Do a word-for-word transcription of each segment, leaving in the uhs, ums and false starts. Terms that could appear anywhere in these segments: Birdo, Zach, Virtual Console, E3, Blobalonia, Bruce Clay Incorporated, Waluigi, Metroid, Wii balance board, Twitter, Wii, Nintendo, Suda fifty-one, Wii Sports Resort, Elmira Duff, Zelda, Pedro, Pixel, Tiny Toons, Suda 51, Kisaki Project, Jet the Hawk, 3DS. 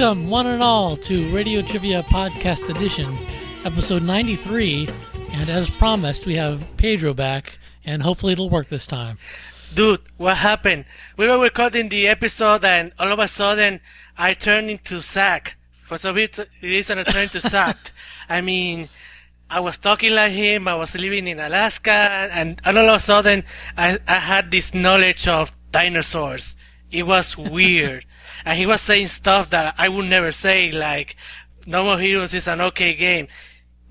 Welcome, one and all, to Radio Trivia Podcast Edition, episode ninety-three, and as promised, we have Pedro back, and hopefully it'll work this time. Dude, what happened? We were recording the episode, and all of a sudden, I turned into Zach. For some reason, I turned into Zach. I mean, I was talking like him, I was living in Alaska, and all of a sudden, I, I had this knowledge of dinosaurs. It was weird. And he was saying stuff that I would never say, like, No More Heroes is an okay game.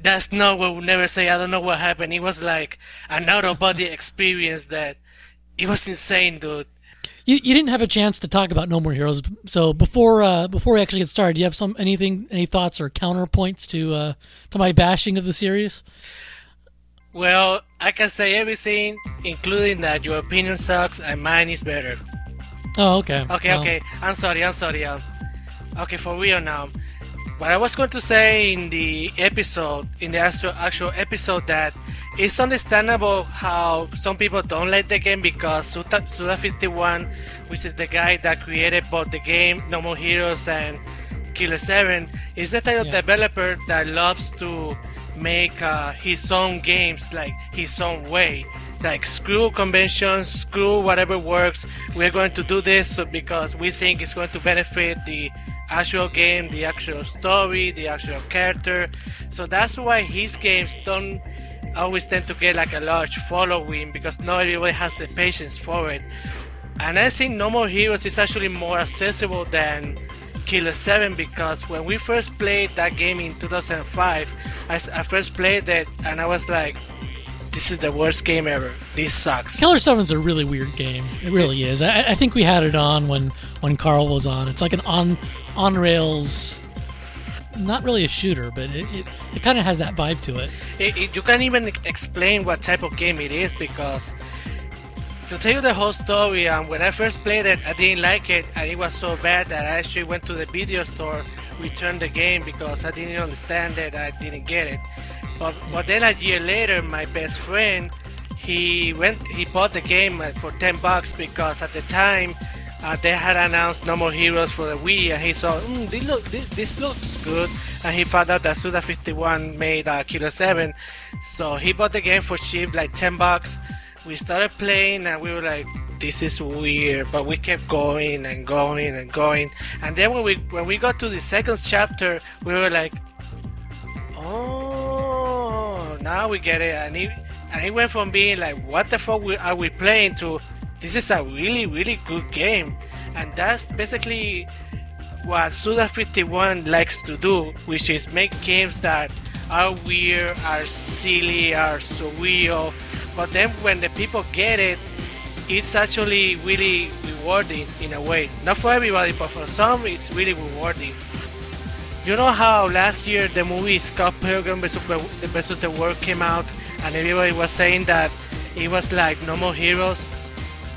That's not what we would never say. I don't know what happened. It was like an out-of-body experience that... It was insane, dude. You you didn't have a chance to talk about No More Heroes, so before uh, before we actually get started, do you have some anything, any thoughts or counterpoints to, uh, to my bashing of the series? Well, I can say everything, including that your opinion sucks and mine is better. Oh, okay. Okay, well. okay. I'm sorry, I'm sorry. Um, okay, for real now. What I was going to say in the episode, in the actual, actual episode, that it's understandable how some people don't like the game because Suda, Suda fifty-one, which is the guy that created both the game No More Heroes and Killer seven, is the type of yeah. developer that loves to make uh, his own games, like his own way. Like, screw conventions, screw whatever works, we're going to do this because we think it's going to benefit the actual game, the actual story, the actual character. So that's why his games don't always tend to get like a large following, because not everybody has the patience for it. And I think No More Heroes is actually more accessible than Killer seven, because when we first played that game in two thousand five, I, I first played it and I was like, this is the worst game ever. This sucks. Killer seven's a really weird game. It really is. I, I think we had it on when, when Carl was on. It's like an on on rails, not really a shooter, but it, it, it kind of has that vibe to it. It, it. You can't even explain what type of game it is, because to tell you the whole story, um, when I first played it, I didn't like it, and it was so bad that I actually went to the video store, returned the game because I didn't understand it. I didn't get it. But, but then a year later, my best friend, he went, he bought the game for ten bucks because at the time uh, they had announced No More Heroes for the Wii, and he saw, mm, this, look, this, this looks good, and he found out that Suda fifty-one made uh, Killer seven, so he bought the game for cheap, like ten bucks. We started playing and we were like, this is weird, but we kept going and going and going, and then when we when we got to the second chapter, we were like, oh. Now we get it, and it, and it went from being like, what the fuck are we playing, to this is a really, really good game. And that's basically what Suda fifty-one likes to do, which is make games that are weird, are silly, are surreal, but then when the people get it, it's actually really rewarding in a way. Not for everybody, but for some, it's really rewarding. You know how last year the movie Scott Pilgrim versus the World came out, and everybody was saying that it was like No More Heroes?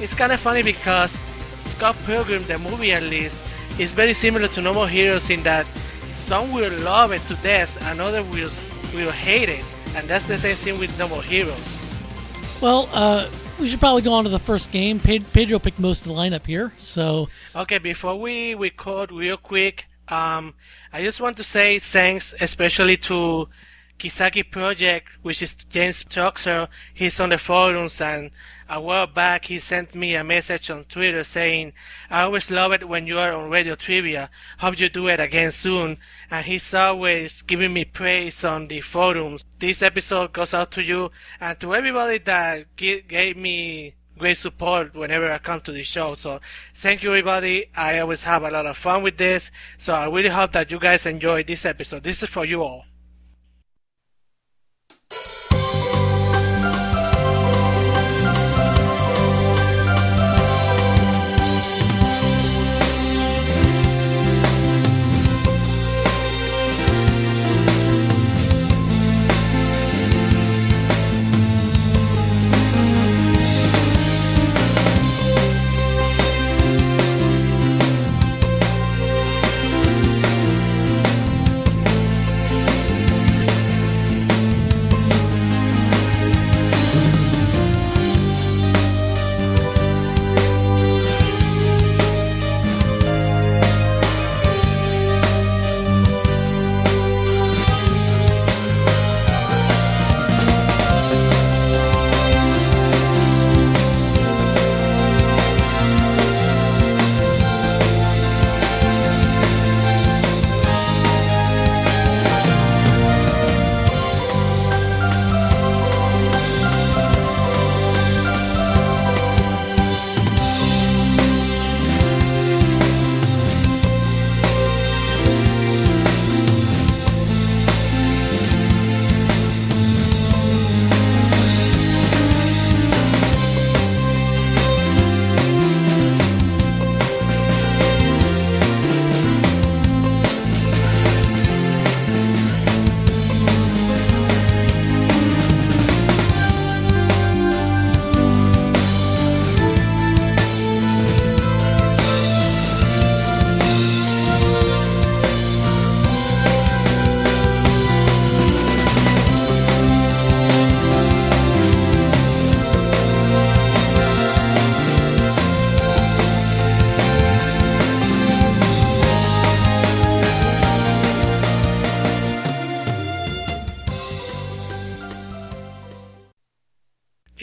It's kind of funny because Scott Pilgrim, the movie at least, is very similar to No More Heroes in that some will love it to death and others will, will hate it, and that's the same thing with No More Heroes. Well, uh... we should probably go on to the first game. Pedro picked most of the lineup here, so... Okay, before we record real quick... Um, I just want to say thanks especially to Kisaki Project, which is James Tuxer. He's on the forums, and a while back he sent me a message on Twitter saying, I always love it when you are on Radio Trivia. Hope you do it again soon. And he's always giving me praise on the forums. This episode goes out to you and to everybody that g- gave me great support whenever I come to the show. So thank you, everybody. I always have a lot of fun with this. So I really hope that you guys enjoy this episode. This is for you all.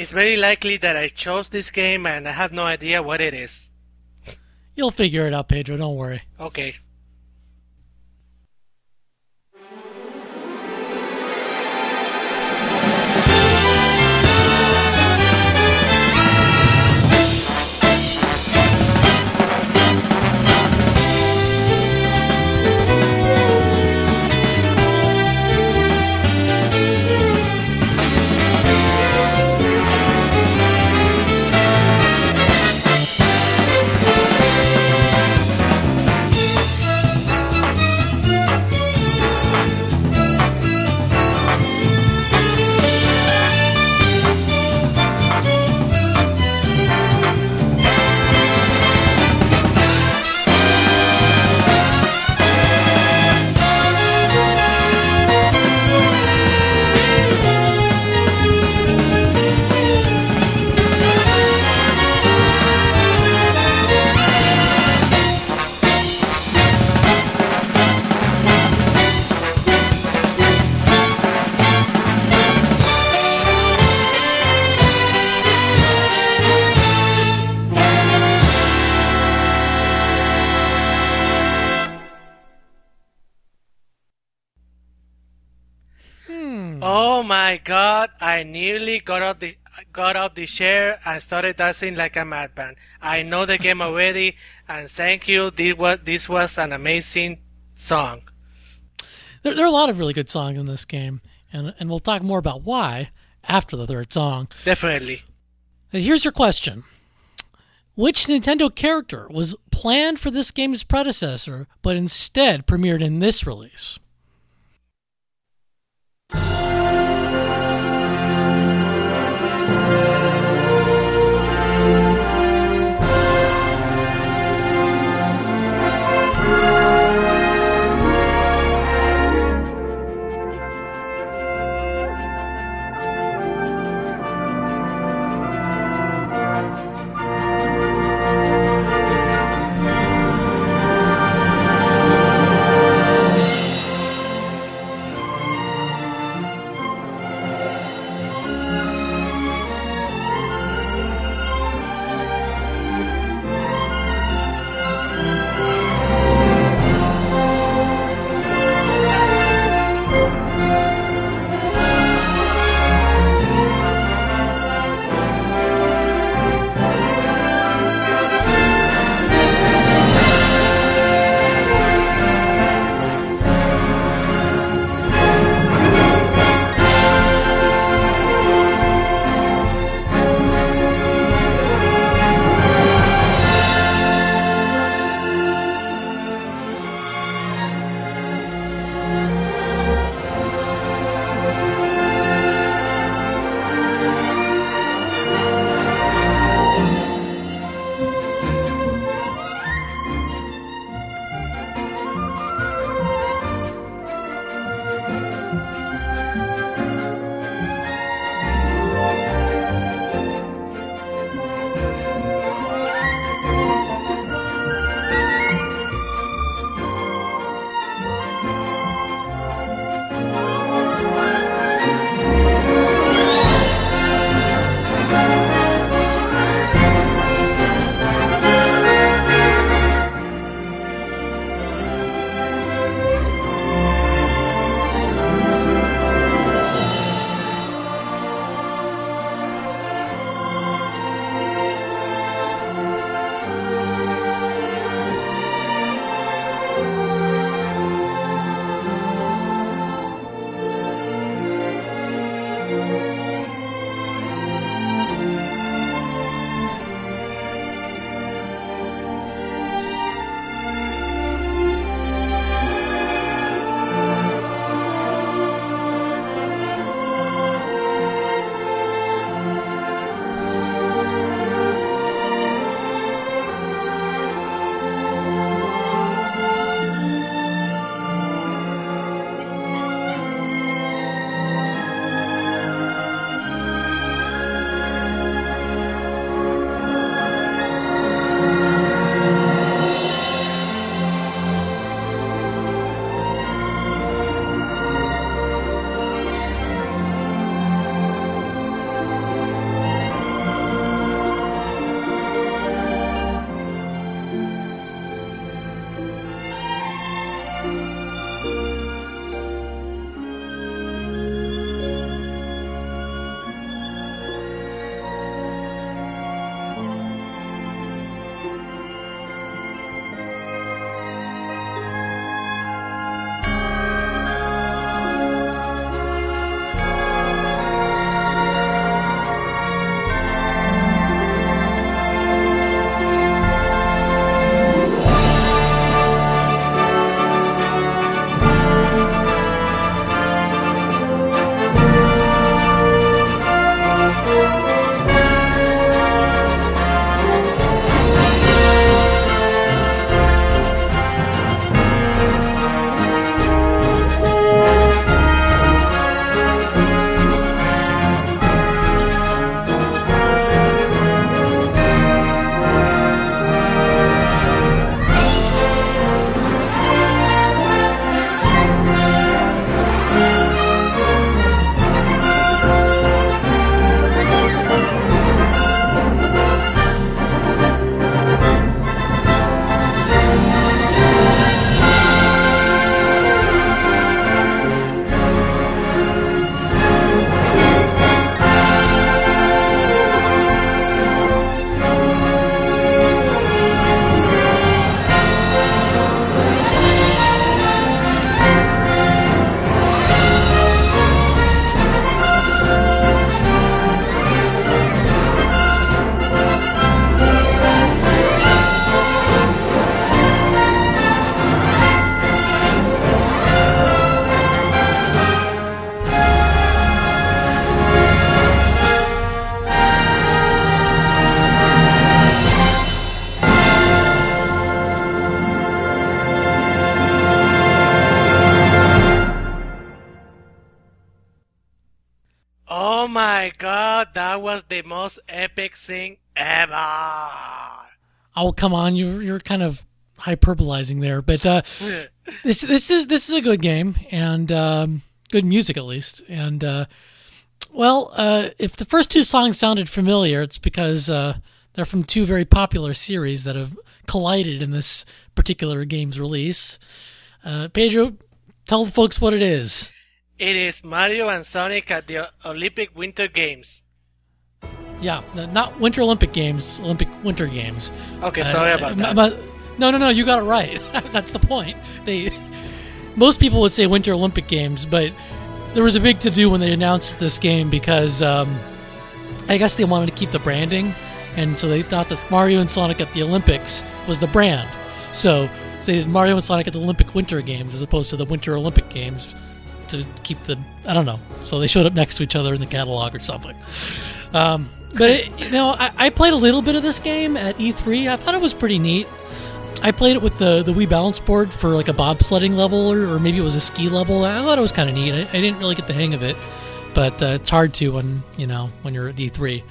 it's very likely that I chose this game and I have no idea what it is. You'll figure it out, Pedro. Don't worry. Okay. I nearly got up the got up the chair and started dancing like a madman. I know the game already, and thank you. This was, this was an amazing song. There, there are a lot of really good songs in this game, and and we'll talk more about why after the third song. Definitely. And here's your question: which Nintendo character was planned for this game's predecessor, but instead premiered in this release? that was the most epic thing ever. Oh, come on, you're you're kind of hyperbolizing there, but uh, this this is this is a good game and um, good music at least. And uh, well, uh, if the first two songs sounded familiar, it's because uh, they're from two very popular series that have collided in this particular game's release. Uh, Pedro, tell folks what it is. It is Mario and Sonic at the Olympic Winter Games. Yeah, not Winter Olympic Games, Olympic Winter Games. Okay, sorry uh, about that. But, no, no, no, you got it right. That's the point. They, most people would say Winter Olympic Games, but there was a big to-do when they announced this game because um, I guess they wanted to keep the branding, and so they thought that Mario and Sonic at the Olympics was the brand. So they did Mario and Sonic at the Olympic Winter Games as opposed to the Winter Olympic Games. To keep the, I don't know. So they showed up next to each other in the catalog or something. Um, but it, you know, I, I played a little bit of this game at E three. I thought it was pretty neat. I played it with the, the Wii balance board for like a bobsledding level or, or maybe it was a ski level. I thought it was kind of neat. I, I didn't really get the hang of it, but uh, it's hard to when you know when you're at E three.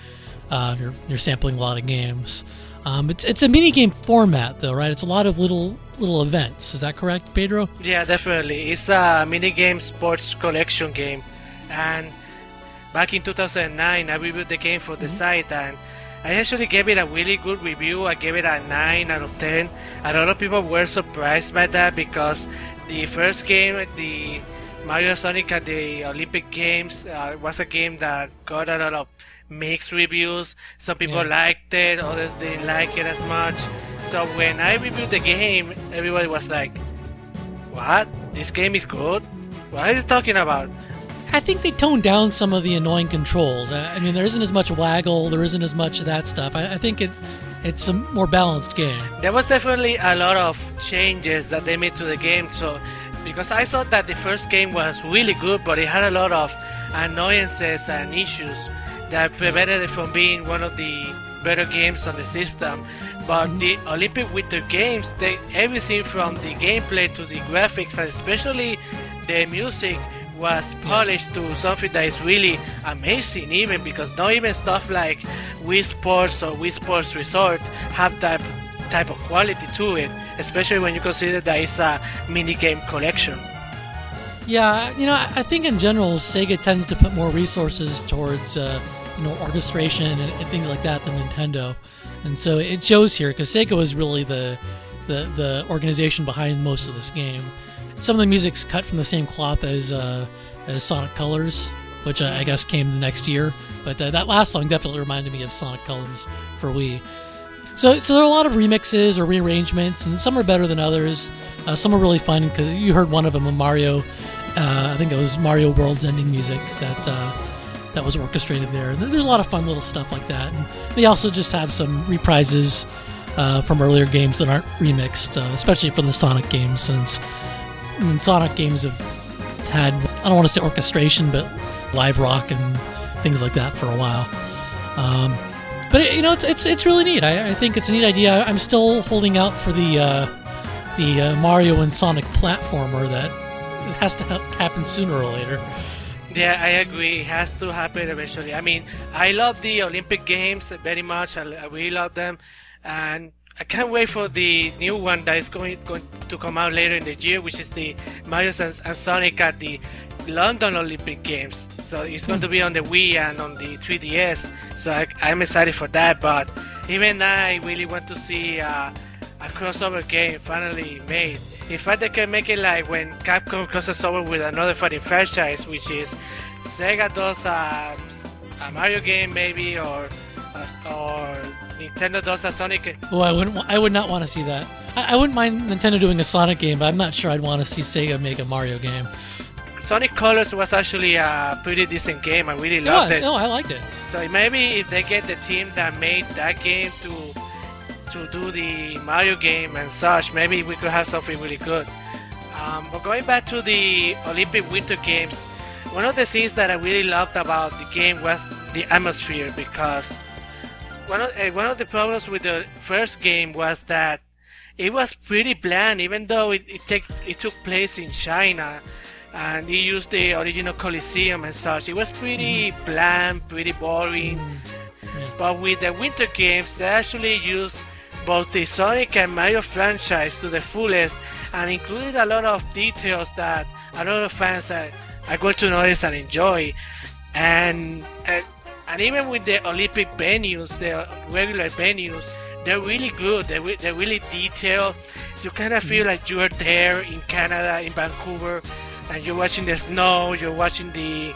Uh, you're you're sampling a lot of games. Um, it's it's a mini game format though, right? It's a lot of little. little events. Is that correct, Pedro? Yeah, definitely. It's a minigame sports collection game. And back in two thousand nine, I reviewed the game for the mm-hmm. site, and I actually gave it a really good review. I gave it a nine out of ten. A lot of people were surprised by that because the first game, the Mario Sonic at the Olympic Games, uh, was a game that got a lot of mixed reviews. Some people yeah. liked it, others didn't like it as much. So when I reviewed the game, everybody was like, what? This game is good? What are you talking about? I think they toned down some of the annoying controls. I mean, there isn't as much waggle, there isn't as much of that stuff. I, I think it it's a more balanced game. There was definitely a lot of changes that they made to the game. So because I thought that the first game was really good, but it had a lot of annoyances and issues that prevented it from being one of the better games on the system. But the Olympic Winter Games, they, everything from the gameplay to the graphics, and especially the music, was polished to something that is really amazing even, because not even stuff like Wii Sports or Wii Sports Resort have that type of quality to it, especially when you consider that it's a minigame collection. Yeah, you know, I think in general, Sega tends to put more resources towards uh, you know, orchestration and, and things like that than Nintendo. And so it shows here because Sega was really the, the the organization behind most of this game. Some of the music's cut from the same cloth as uh, as Sonic Colors, which I guess came the next year. But uh, that last song definitely reminded me of Sonic Colors for Wii. So so there are a lot of remixes or rearrangements, and some are better than others. Uh, some are really fun because you heard one of them, Mario. Uh, I think it was Mario World's ending music that. Uh, that was orchestrated there. There's a lot of fun little stuff like that. And they also just have some reprises uh, from earlier games that aren't remixed, uh, especially from the Sonic games, since I mean, Sonic games have had, I don't want to say orchestration, but live rock and things like that for a while. Um, but, it, you know, it's, it's it's really neat. I, I think it's a neat idea. I'm still holding out for the, uh, the uh, Mario and Sonic platformer that has to ha- happen sooner or later. Yeah, I agree. It has to happen eventually. I mean, I love the Olympic Games very much. I, I really love them. And I can't wait for the new one that is going, going to come out later in the year, which is the Mario and, and Sonic at the London Olympic Games. So it's going to be on the Wii and on the three D S. So I, I'm excited for that. But even I really want to see uh, a crossover game finally made. In fact, they can make it like when Capcom crosses over with another fighting franchise, which is Sega does a, a Mario game maybe, or or Nintendo does a Sonic. Oh, I wouldn't. I would not want to see that. I, I wouldn't mind Nintendo doing a Sonic game, but I'm not sure I'd want to see Sega make a Mario game. Sonic Colors was actually a pretty decent game. I really loved it. Oh, I liked it. So maybe if they get the team that made that game to. to do the Mario game and such, maybe we could have something really good. Um, but going back to the Olympic Winter Games, one of the things that I really loved about the game was the atmosphere, because one of, uh, one of the problems with the first game was that it was pretty bland, even though it, it, take, it took place in China. and he used the original Coliseum and such. It was pretty mm. bland, pretty boring. Mm. Mm. But with the Winter Games, they actually used both the Sonic and Mario franchise to the fullest and included a lot of details that a lot of fans are, are going to notice and enjoy. And, and and even with the Olympic venues, the regular venues, they're really good. They're, re- they're really detailed. You kind of feel like you're there in Canada, in Vancouver, and you're watching the snow, you're watching the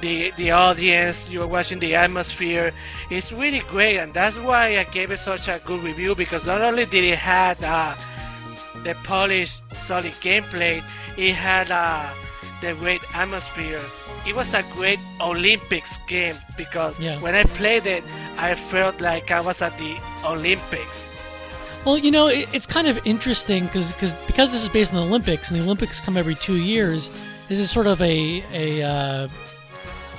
the the audience, you're watching the atmosphere. It's really great, and that's why I gave it such a good review, because not only did it have uh, the polished, solid gameplay, it had uh, the great atmosphere. It was a great Olympics game, because yeah. when I played it, I felt like I was at the Olympics. Well, you know, it, it's kind of interesting because because this is based on the Olympics, and the Olympics come every two years. This is sort of a, a uh,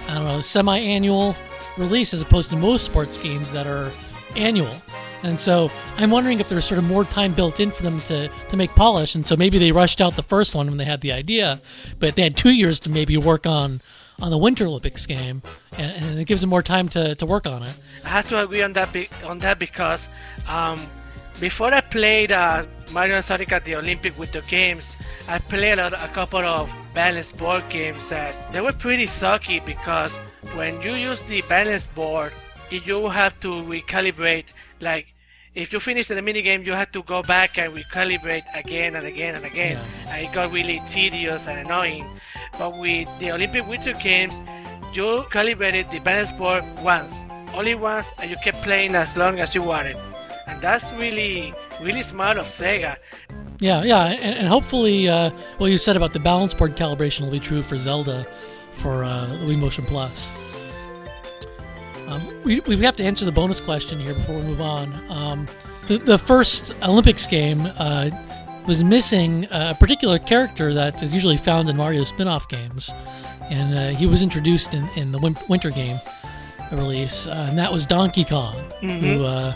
I don't know, semi-annual release as opposed to most sports games that are annual. And so I'm wondering if there's sort of more time built in for them to, to make polish. And so maybe they rushed out the first one when they had the idea, but they had two years to maybe work on, on the Winter Olympics game, and, and it gives them more time to, to work on it. I have to agree on that, be- on that because... Um, Before I played uh, Mario and Sonic at the Olympic Winter Games, I played a, a couple of balance board games that they were pretty sucky, because when you use the balance board, you have to recalibrate. Like, if you finish in the minigame, you have to go back and recalibrate again and again and again. Yeah. And it got really tedious and annoying. But with the Olympic Winter Games, you calibrated the balance board once, only once, and you kept playing as long as you wanted. And that's really, really smart of Sega. Yeah, yeah, and, and hopefully uh, what you said about the balance board calibration will be true for Zelda for uh, the Wii Motion Plus. Um, we, we have to answer the bonus question here before we move on. Um, the, the first Olympics game uh, was missing a particular character that is usually found in Mario spin-off games, and uh, he was introduced in, in the win- Winter Game release, uh, and that was Donkey Kong, mm-hmm. who... Uh,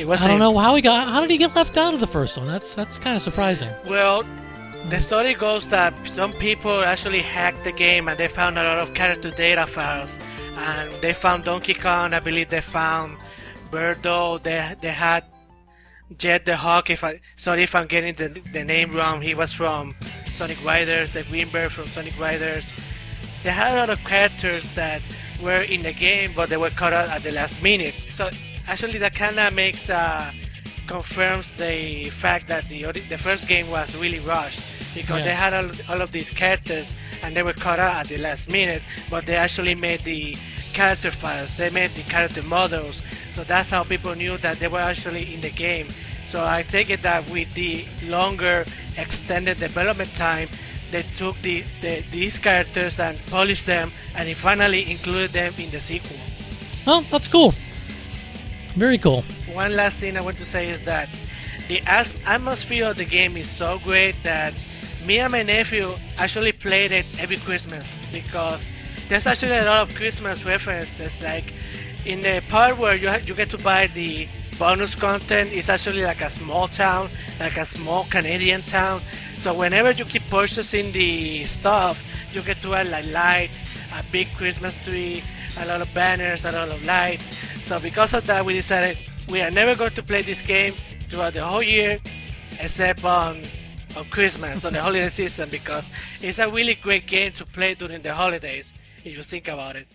It was I don't a, know how he got. How did he get left out of the first one? That's that's kind of surprising. Well, the story goes that some people actually hacked the game and they found a lot of character data files, and they found Donkey Kong. I believe they found Birdo. They they had Jet the Hawk. If I sorry if I'm getting the the name wrong. He was from Sonic Riders. The Green Bird from Sonic Riders. They had a lot of characters that were in the game, but they were cut out at the last minute. So. Actually, that kind of makes uh, confirms the fact that the the first game was really rushed, because yeah. they had all, all of these characters and they were cut out at the last minute. But they actually made the character files, they made the character models, so that's how people knew that they were actually in the game. So I take it that with the longer extended development time, they took the, the these characters and polished them, and finally included them in the sequel. Well, that's cool. Very cool. One last thing I want to say is that the atmosphere of the game is so great that me and my nephew actually played it every Christmas, because there's actually a lot of Christmas references. Like in the part where you have, you get to buy the bonus content, it's actually like a small town, like a small Canadian town. So whenever you keep purchasing the stuff, you get to add like lights, a big Christmas tree, a lot of banners, a lot of lights. So because of that, we decided we are never going to play this game throughout the whole year, except on, on Christmas, on the holiday season, because it's a really great game to play during the holidays, if you think about it.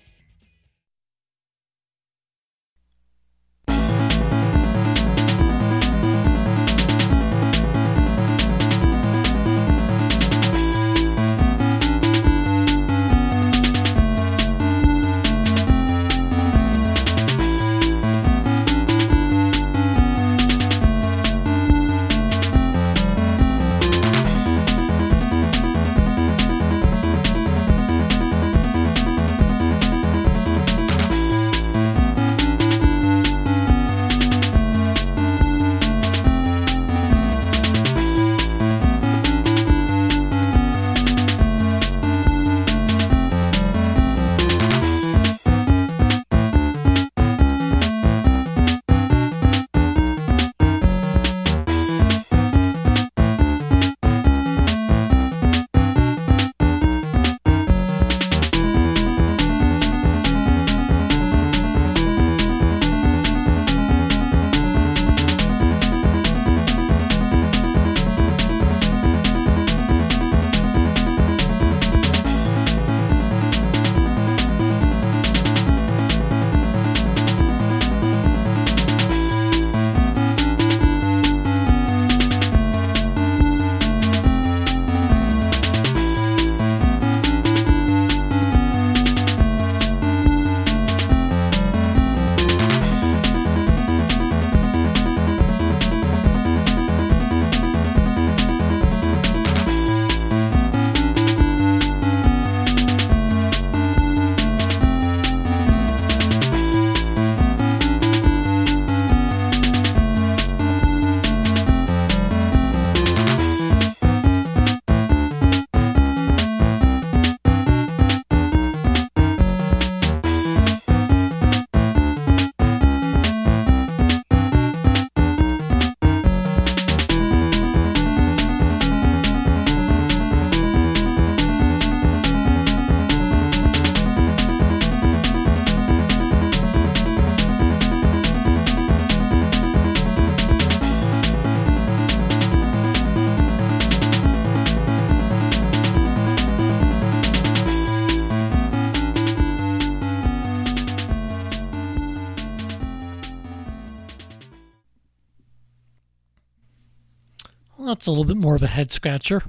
Well, that's a little bit more of a head scratcher.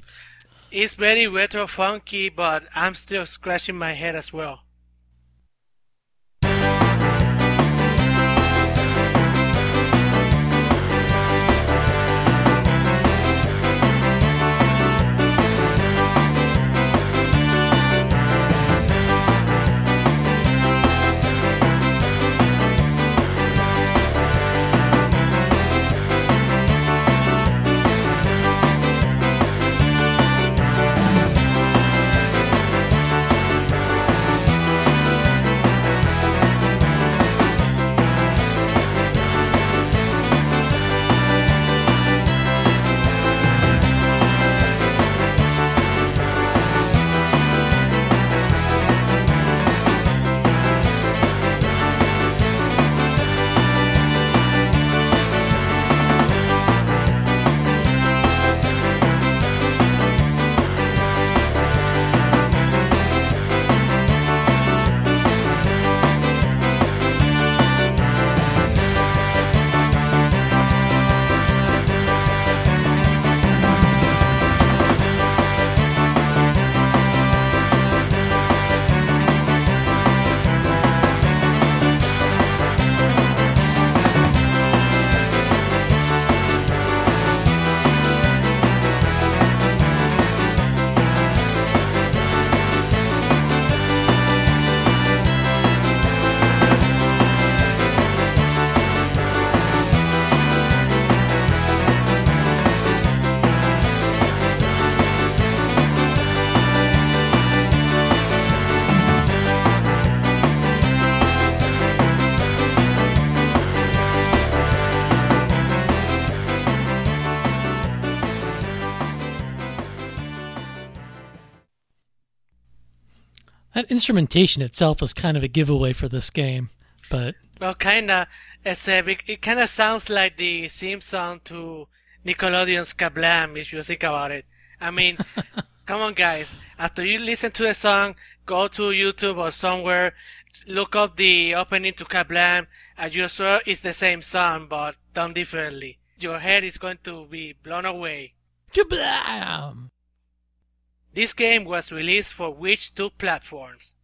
It's very retro funky, but I'm still scratching my head as well. That instrumentation itself is kind of a giveaway for this game, but... Well, kind of. It kind of sounds like the theme song to Nickelodeon's Kablam, if you think about it. I mean, come on, guys. After you listen to the song, go to YouTube or somewhere, look up the opening to Kablam, and you're sure it's the same song, but done differently. Your head is going to be blown away. Kablam! This game was released for Wii two platforms.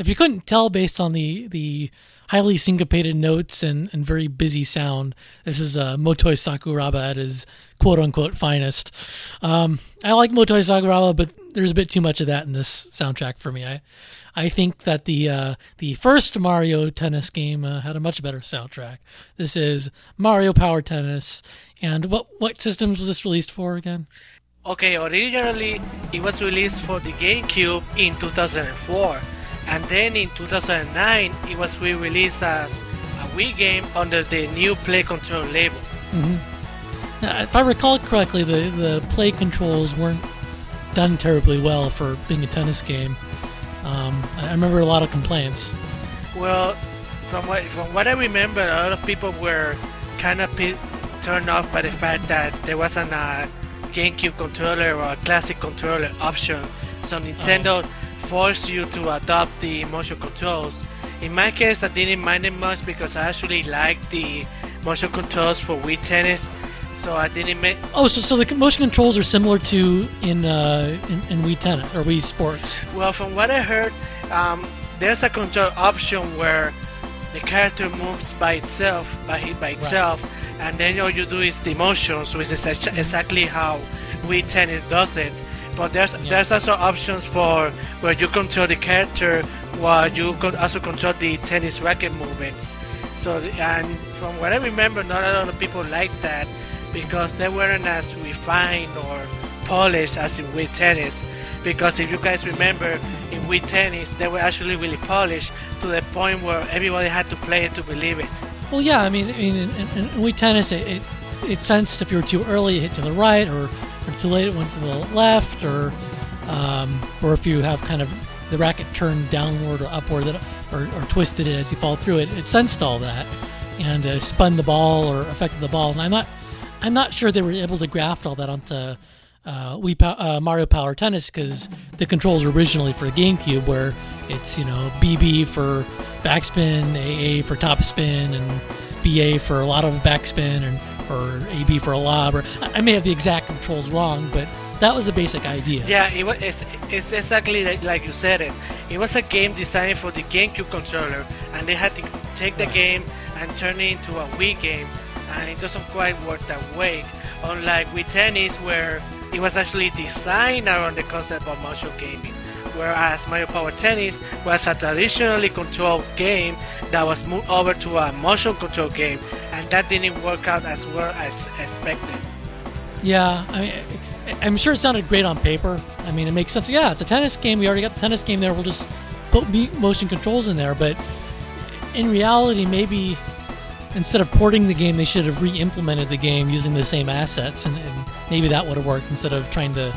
if you couldn't tell based on the the highly syncopated notes and, and very busy sound, this is uh, Motoi Sakuraba at his quote-unquote finest. Um, I like Motoi Sakuraba, but there's a bit too much of that in this soundtrack for me. I I think that the uh, the first Mario Tennis game uh, had a much better soundtrack. This is Mario Power Tennis. And what, what systems was this released for again? Okay, originally it was released for the GameCube in two thousand four. And then in two thousand nine, it was re-released as a Wii game under the new Play Control label. Mm-hmm. Now, if I recall correctly, the, the Play Controls weren't done terribly well for being a tennis game. Um, I remember a lot of complaints. Well, from what from what I remember, a lot of people were kind of p- turned off by the fact that there wasn't a GameCube controller or a classic controller option. So Nintendo... Oh. Force you to adopt the motion controls. In my case, I didn't mind it much because I actually liked the motion controls for Wii Tennis, so I didn't make... Oh, so so the motion controls are similar to in uh, in, in Wii Tennis or Wii Sports? Well, from what I heard, um, there's a control option where the character moves by itself, by by itself, right. And then all you do is the motions, which is exactly how Wii Tennis does it. But there's yeah. there's also options for where you control the character, while you could also control the tennis racket movements. So, and from what I remember, not a lot of people liked that because they weren't as refined or polished as in Wii Tennis. Because if you guys remember, in Wii Tennis, they were actually really polished to the point where everybody had to play it to believe it. Well, yeah, I mean, I mean in, in, in Wii Tennis, it, it it sensed if you were too early, it hit to the right, or or too late it went to the left, or um, or if you have kind of the racket turned downward or upward or, or twisted it as you fall through it, it sensed all that and uh, spun the ball or affected the ball. And I'm not I'm not sure they were able to graft all that onto uh, Wii po- uh, Mario Power Tennis because the controls were originally for GameCube where it's, you know, B B for backspin, A A for topspin, and B A for a lot of backspin, and or A B for a lob, or I may have the exact controls wrong, but that was the basic idea. Yeah, it was, it's, it's exactly like, like you said it. It was a game designed for the GameCube controller, and they had to take the game and turn it into a Wii game, and it doesn't quite work that way, unlike Wii Tennis, where it was actually designed around the concept of motion gaming, whereas Mario Power Tennis was a traditionally controlled game that was moved over to a motion control game, and that didn't work out as well as expected. Yeah, I mean, I'm sure it sounded great on paper. I mean, it makes sense. Yeah, it's a tennis game. We already got the tennis game there. We'll just put motion controls in there. But in reality, maybe instead of porting the game, they should have re-implemented the game using the same assets, and, and maybe that would have worked instead of trying to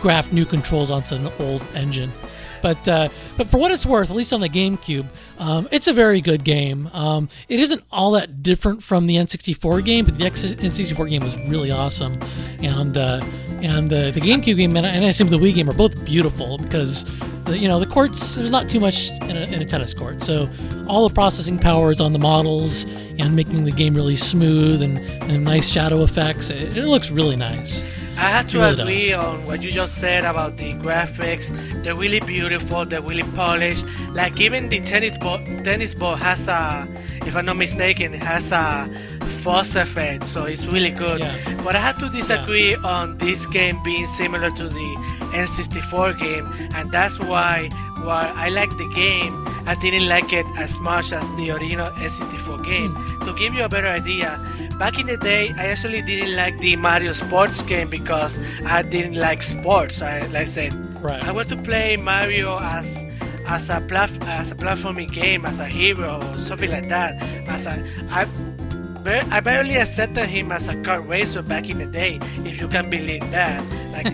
graft new controls onto an old engine. But uh, but for what it's worth, at least on the GameCube, um, it's a very good game. Um, it isn't all that different from the N sixty-four game, but the N sixty-four game was really awesome. And uh, and uh, the GameCube game and I assume the Wii game are both beautiful because, the, you know, the courts, there's not too much in a, in a tennis court. So all the processing power is on the models and making the game really smooth and, and nice shadow effects. It, it looks really nice. I had to really agree does. on what you just said about the graphics. They're really beautiful. They're really polished. Like even the tennis ball, tennis ball has a, if I'm not mistaken, has a fuzz effect. So it's really good. Yeah. But I had to disagree yeah. on this game being similar to the N sixty-four game, and that's why while I like the game, I didn't like it as much as the original N sixty-four game. Mm. To give you a better idea, back in the day, I actually didn't like the Mario Sports game because I didn't like sports. I, like I said, right. I want to play Mario as as a platf- as a platforming game, as a hero, or something like that. As a, I, I barely accepted him as a car racer back in the day, if you can believe that. Like,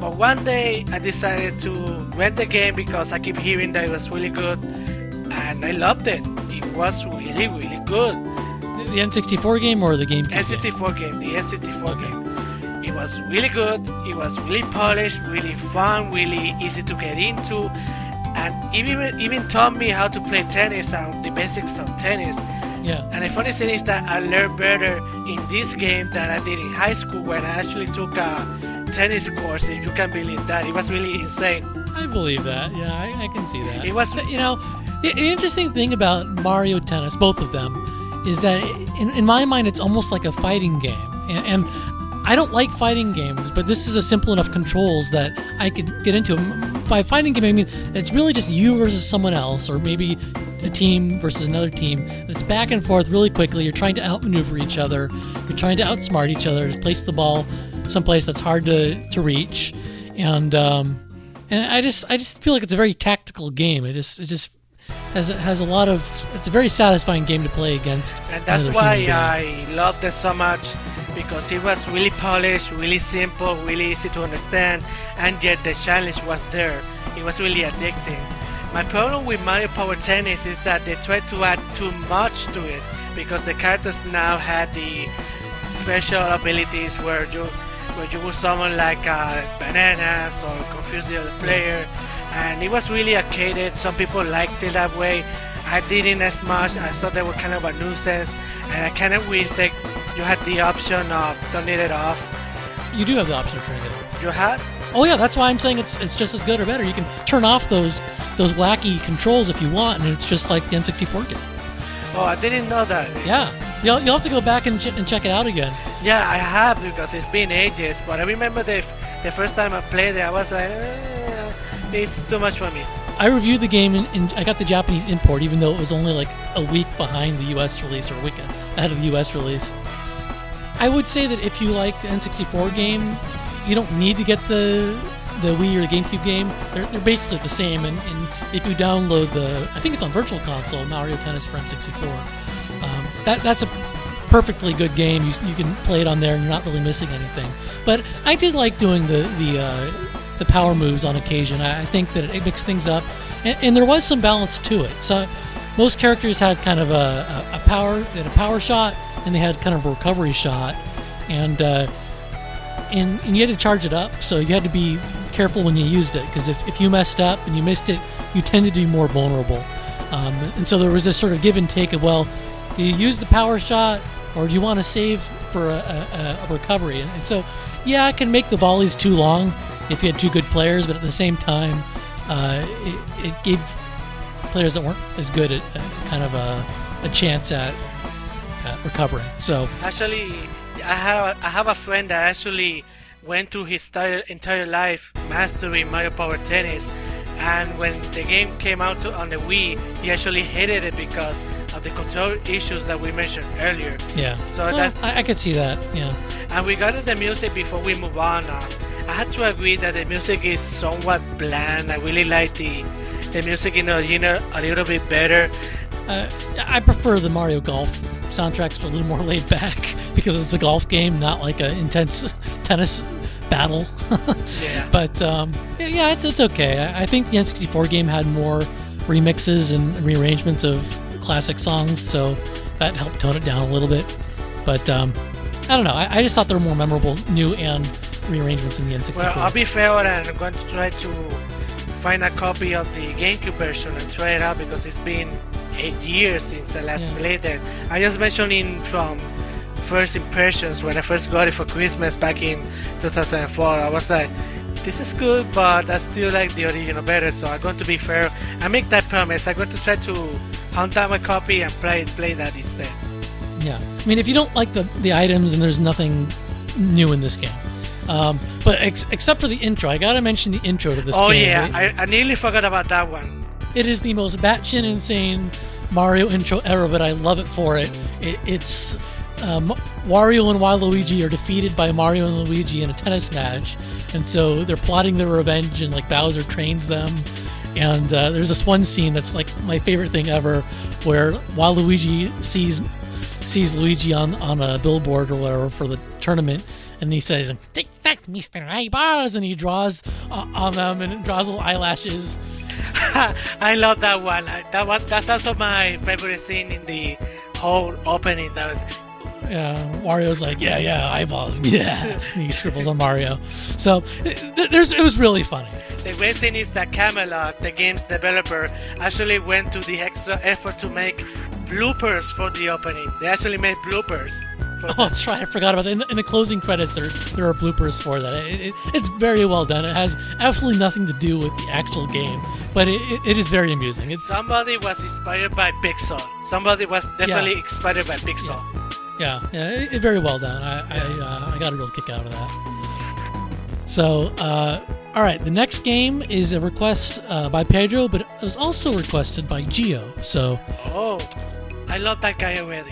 but one day I decided to rent the game because I keep hearing that it was really good, and I loved it. It was really, really good. The N sixty-four game or the GameCube? N sixty-four game, the N sixty-four okay. game. It was really good, it was really polished, really fun, really easy to get into, and even even taught me how to play tennis and the basics of tennis. Yeah. And the funny thing is that I learned better in this game than I did in high school when I actually took a tennis course, if you can believe that. It was really insane. I believe that. Yeah, I, I can see that. It was, you know, the interesting thing about Mario Tennis, both of them, is that in, in my mind, it's almost like a fighting game, and, and I don't like fighting games, but this is a simple enough controls that I could get into. By fighting game, I mean it's really just you versus someone else, or maybe a team versus another team. And it's back and forth really quickly. You're trying to outmaneuver each other. You're trying to outsmart each other. Place the ball someplace that's hard to, to reach, and um, and I just I just feel like it's a very tactical game. It just it just has has a lot of. It's a very satisfying game to play against. And that's why I loved it so much. Because it was really polished, really simple, really easy to understand, and yet the challenge was there. It was really addicting. My problem with Mario Power Tennis is that they tried to add too much to it, because the characters now had the special abilities where you where you would summon like uh, bananas or confuse the other player, and it was really arcaded. Some people liked it that way. I didn't as much. I thought they were kind of a nuisance, and I kind of wish they you had the option of turning it off. You do have the option of turning it off. You had? Oh yeah, that's why I'm saying it's it's just as good or better. You can turn off those those wacky controls if you want, and it's just like the N sixty-four game. Oh, I didn't know that. Yeah, you'll, you'll have to go back and, ch- and check it out again. Yeah, I have, because it's been ages, but I remember the, f- the first time I played it, I was like, eh, it's too much for me. I reviewed the game, and I got the Japanese import, even though it was only like a week behind the U S release, or a week ahead of the U S release. I would say that if you like the N sixty-four game, you don't need to get the the Wii or the GameCube game. They're they're basically the same, and, and if you download the, I think it's on Virtual Console, Mario Tennis for N sixty-four, um, that that's a perfectly good game. You you can play it on there, and you're not really missing anything. But I did like doing the the. Uh, the power moves on occasion. I think that it mixed things up, and, and there was some balance to it. So most characters had kind of a, a, a power, they had a power shot, and they had kind of a recovery shot, and uh, and, and you had to charge it up. So you had to be careful when you used it, because if, if you messed up and you missed it, you tended to be more vulnerable. Um, and so there was this sort of give and take of, well, do you use the power shot, or do you want to save for a, a, a recovery? And, and so, yeah, I can make the volleys too long if you had two good players, but at the same time, uh, it, it gave players that weren't as good at, at kind of a, a chance at, at recovering. So actually, I have I have a friend that actually went through his entire, entire life mastering Mario Power Tennis, and when the game came out to, on the Wii, he actually hated it because of the control issues that we mentioned earlier. Yeah. So well, that's I, I could see that. Yeah. And regarding the music, before we move on. Uh, I had to agree that the music is somewhat bland. I really like the the music in the original a little bit better. Uh, I prefer the Mario Golf soundtracks to a little more laid back, because it's a golf game, not like an intense tennis battle. Yeah. But um, yeah, it's it's okay. I, I think the N sixty-four game had more remixes and rearrangements of classic songs, so that helped tone it down a little bit. But um, I don't know. I, I just thought they were more memorable, new and rearrangements in the N sixty-four. Well, I'll be fair, and I'm going to try to find a copy of the GameCube version and try it out, because it's been eight years since I last yeah. played it. I just mentioned it from first impressions when I first got it for Christmas back in two thousand four. I was like, this is good, but I still like the original better, so I'm going to be fair. I make that promise. I'm going to try to hunt down a copy and play, play that instead. Yeah. I mean, if you don't like the, the items, and there's nothing new in this game. Um, but ex- except for the intro, I gotta mention the intro to this oh, game. Oh yeah, right? I, I nearly forgot about that one. It is the most batshit insane Mario intro ever, but I love it for it. it it's um, Wario and Waluigi are defeated by Mario and Luigi in a tennis match, and so they're plotting their revenge, and like Bowser trains them. And uh, there's this one scene that's like my favorite thing ever, where Waluigi sees sees Luigi on on a billboard or whatever for the tournament. And he says, "Take that, Mister Eyeballs!" And he draws uh, on them and draws little eyelashes. I love that one. That one. That's also my favorite scene in the whole opening. That was. Yeah, Wario's like, yeah, yeah, eyeballs, yeah. He scribbles on Mario. So th- there's, it was really funny. The great thing is that Camelot, the game's developer, actually went to the extra effort to make bloopers for the opening. They actually made bloopers. Oh, that's right. I forgot about that. In, in the closing credits, there there are bloopers for that. It, it, it's very well done. It has absolutely nothing to do with the actual game, but it, it, it is very amusing. It's, Somebody was inspired by Pixel. Somebody was definitely yeah. inspired by Pixel. Yeah, yeah, yeah it, it very well done. I I, uh, I got a real kick out of that. So, uh, all right. The next game is a request uh, by Pedro, but it was also requested by Geo. So. Oh, I love that guy already.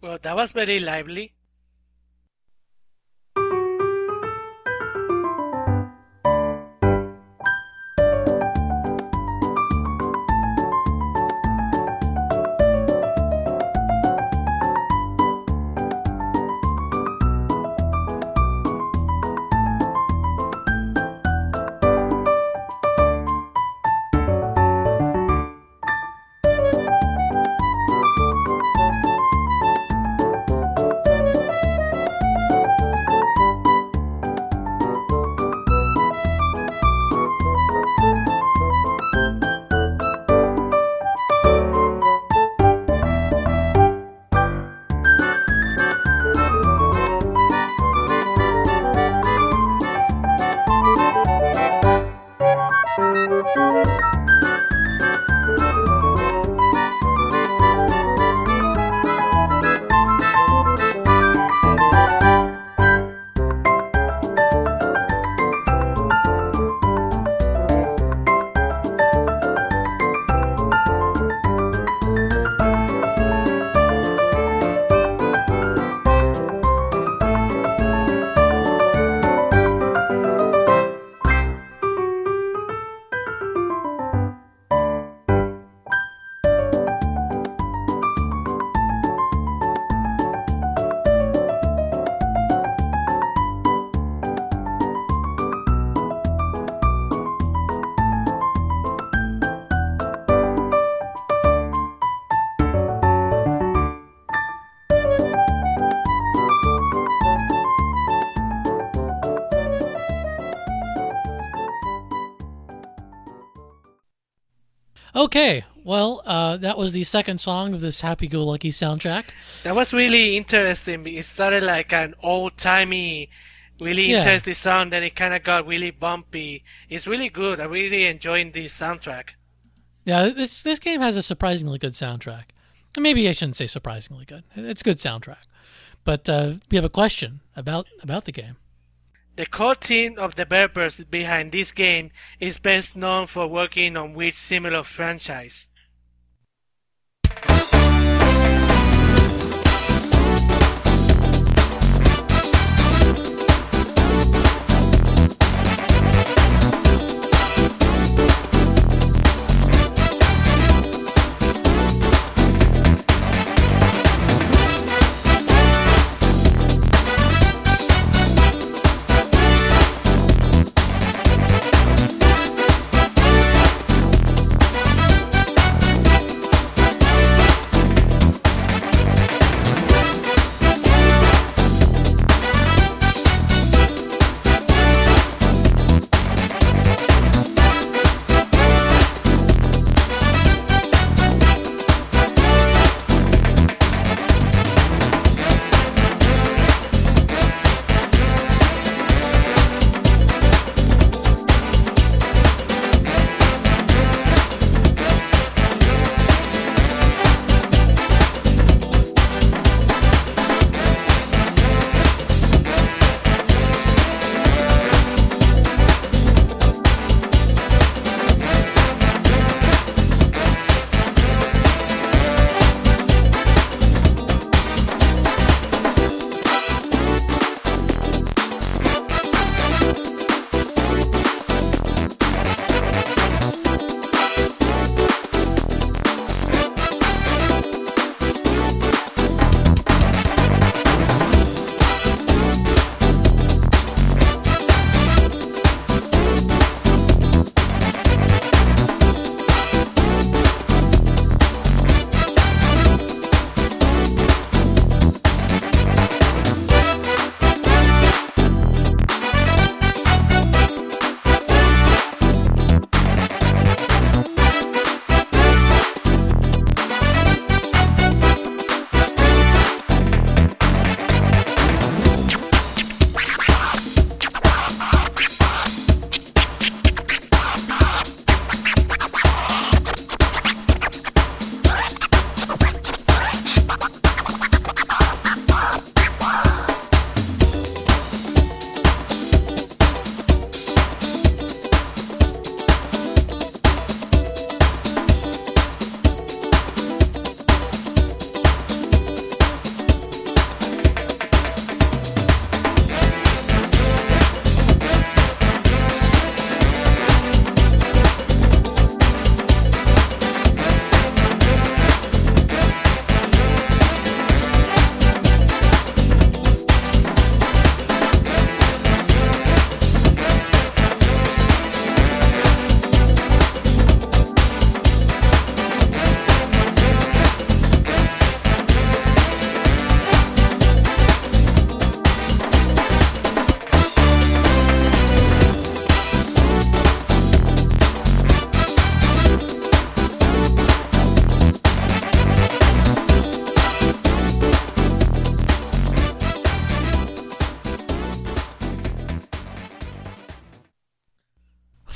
Well, that was very lively. Okay, well, uh, that was the second song of this happy-go-lucky soundtrack. That was really interesting. It started like an old-timey, really yeah. interesting song, then it kind of got really bumpy. It's really good. I really enjoyed the soundtrack. Yeah, this this game has a surprisingly good soundtrack. Maybe I shouldn't say surprisingly good. It's a good soundtrack. But uh, we have a question about about the game. The core team of developers behind this game is best known for working on Wii's similar franchise.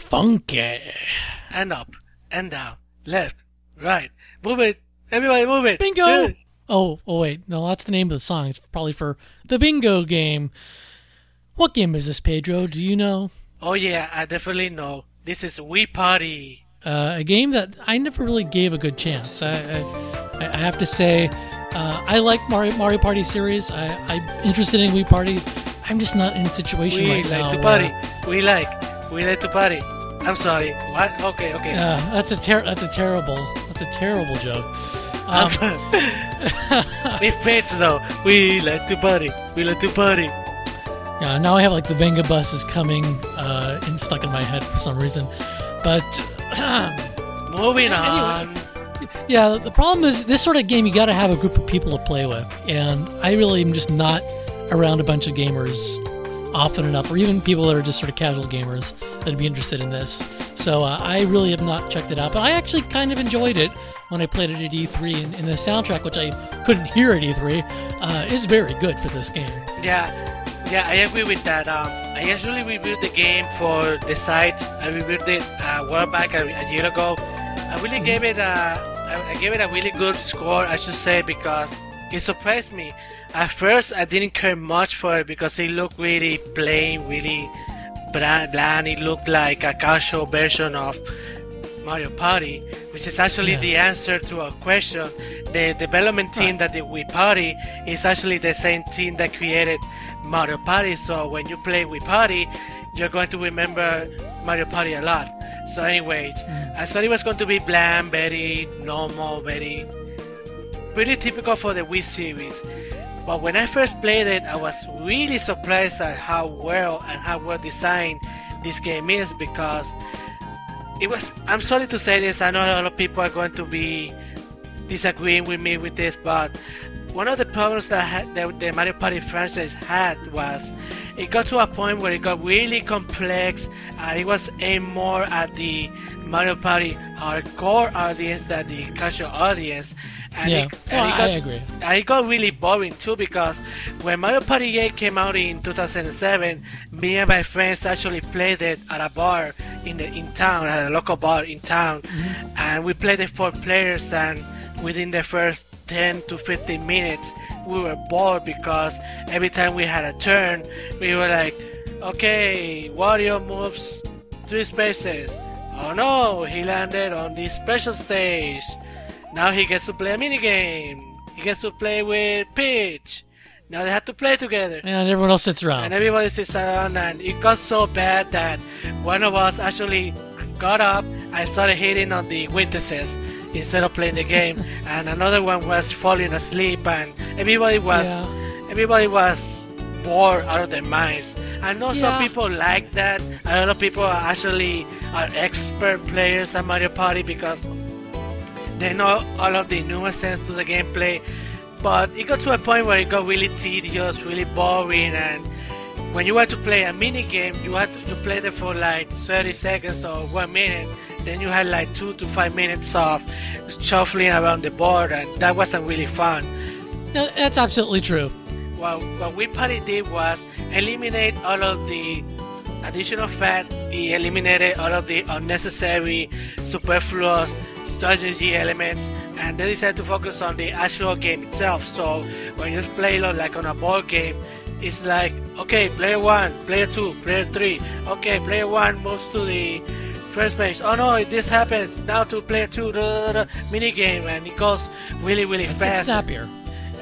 Funky. And up, and down, left, right. Move it. Everybody move it. Bingo. It. Oh, oh wait. No, that's the name of the song. It's probably for the bingo game. What game is this, Pedro? Do you know? Oh, yeah, I definitely know. This is Wii Party. Uh, a game that I never really gave a good chance. I I, I have to say, uh, I like Mario, Mario Party series. I, I'm interested in Wii Party. I'm just not in a situation we right like now. We like to party. We like. We like to party. I'm sorry. What? Okay, okay. Uh, that's a ter- That's a terrible. That's a terrible joke. Um, it fits though. We like to party. We like to party. Yeah. Now I have like the Benga bus is coming uh, and stuck in my head for some reason. But moving anyway, on. Yeah. The problem is this sort of game you got to have a group of people to play with, and I really am just not around a bunch of gamers often enough, or even people that are just sort of casual gamers that'd be interested in this. So uh, I really have not checked it out, but I actually kind of enjoyed it when I played it at E three, and, and the soundtrack, which I couldn't hear at E three, uh, is very good for this game. Yeah, yeah, I agree with that. Um, I usually reviewed the game for the site. I reviewed it a while back, a, a year ago. I really mm-hmm. gave it a, I, I gave it a really good score, I should say, because It surprised me. At first, I didn't care much for it because it looked really plain, really bland. It looked like a casual version of Mario Party, which is actually yeah. the answer to our question. The development team right. that did Wii Party is actually the same team that created Mario Party. So when you play Wii Party, you're going to remember Mario Party a lot. So anyways, mm-hmm. I thought it was going to be bland, very normal, very pretty typical for the Wii series. But when I first played it, I was really surprised at how well and how well designed this game is, because it was, I'm sorry to say this, I know a lot of people are going to be disagreeing with me with this, but one of the problems that, had, that the Mario Party franchise had was it got to a point where it got really complex, and it was aimed more at the Mario Party hardcore audience than the casual audience. And yeah, it, well, and it got, I agree. And it got really boring too, because when Mario Party eight came out in two thousand seven, me and my friends actually played it at a bar in the in town, at a local bar in town, mm-hmm. and we played it for players, and within the first ten to fifteen minutes, we were bored because every time we had a turn, we were like, okay, Wario moves three spaces. Oh no, he landed on this special stage. Now he gets to play a minigame. He gets to play with Peach. Now they have to play together. And everyone else sits around. And everybody sits around, and it got so bad that one of us actually got up and started hitting on the witnesses instead of playing the game, and another one was falling asleep, and everybody was yeah. everybody was bored out of their minds. I know yeah. some people like that. A lot of people are actually are expert players at Mario Party because they know all of the nuances to the gameplay, but it got to a point where it got really tedious, really boring, and when you were to play a mini game, you had to play it for like thirty seconds or one minute. Then you had like two to five minutes of shuffling around the board, and that wasn't really fun. No, that's absolutely true. Well, what Wii Party did was eliminate all of the additional fat. It eliminated all of the unnecessary, superfluous strategy elements, and they decided to focus on the actual game itself. So when you play like on a board game, it's like, okay, player one, player two, player three. Okay, player one moves to the first page. Oh no, this happens now to player two, da, da, da, mini game, and it goes really, really it's fast. It's snappier.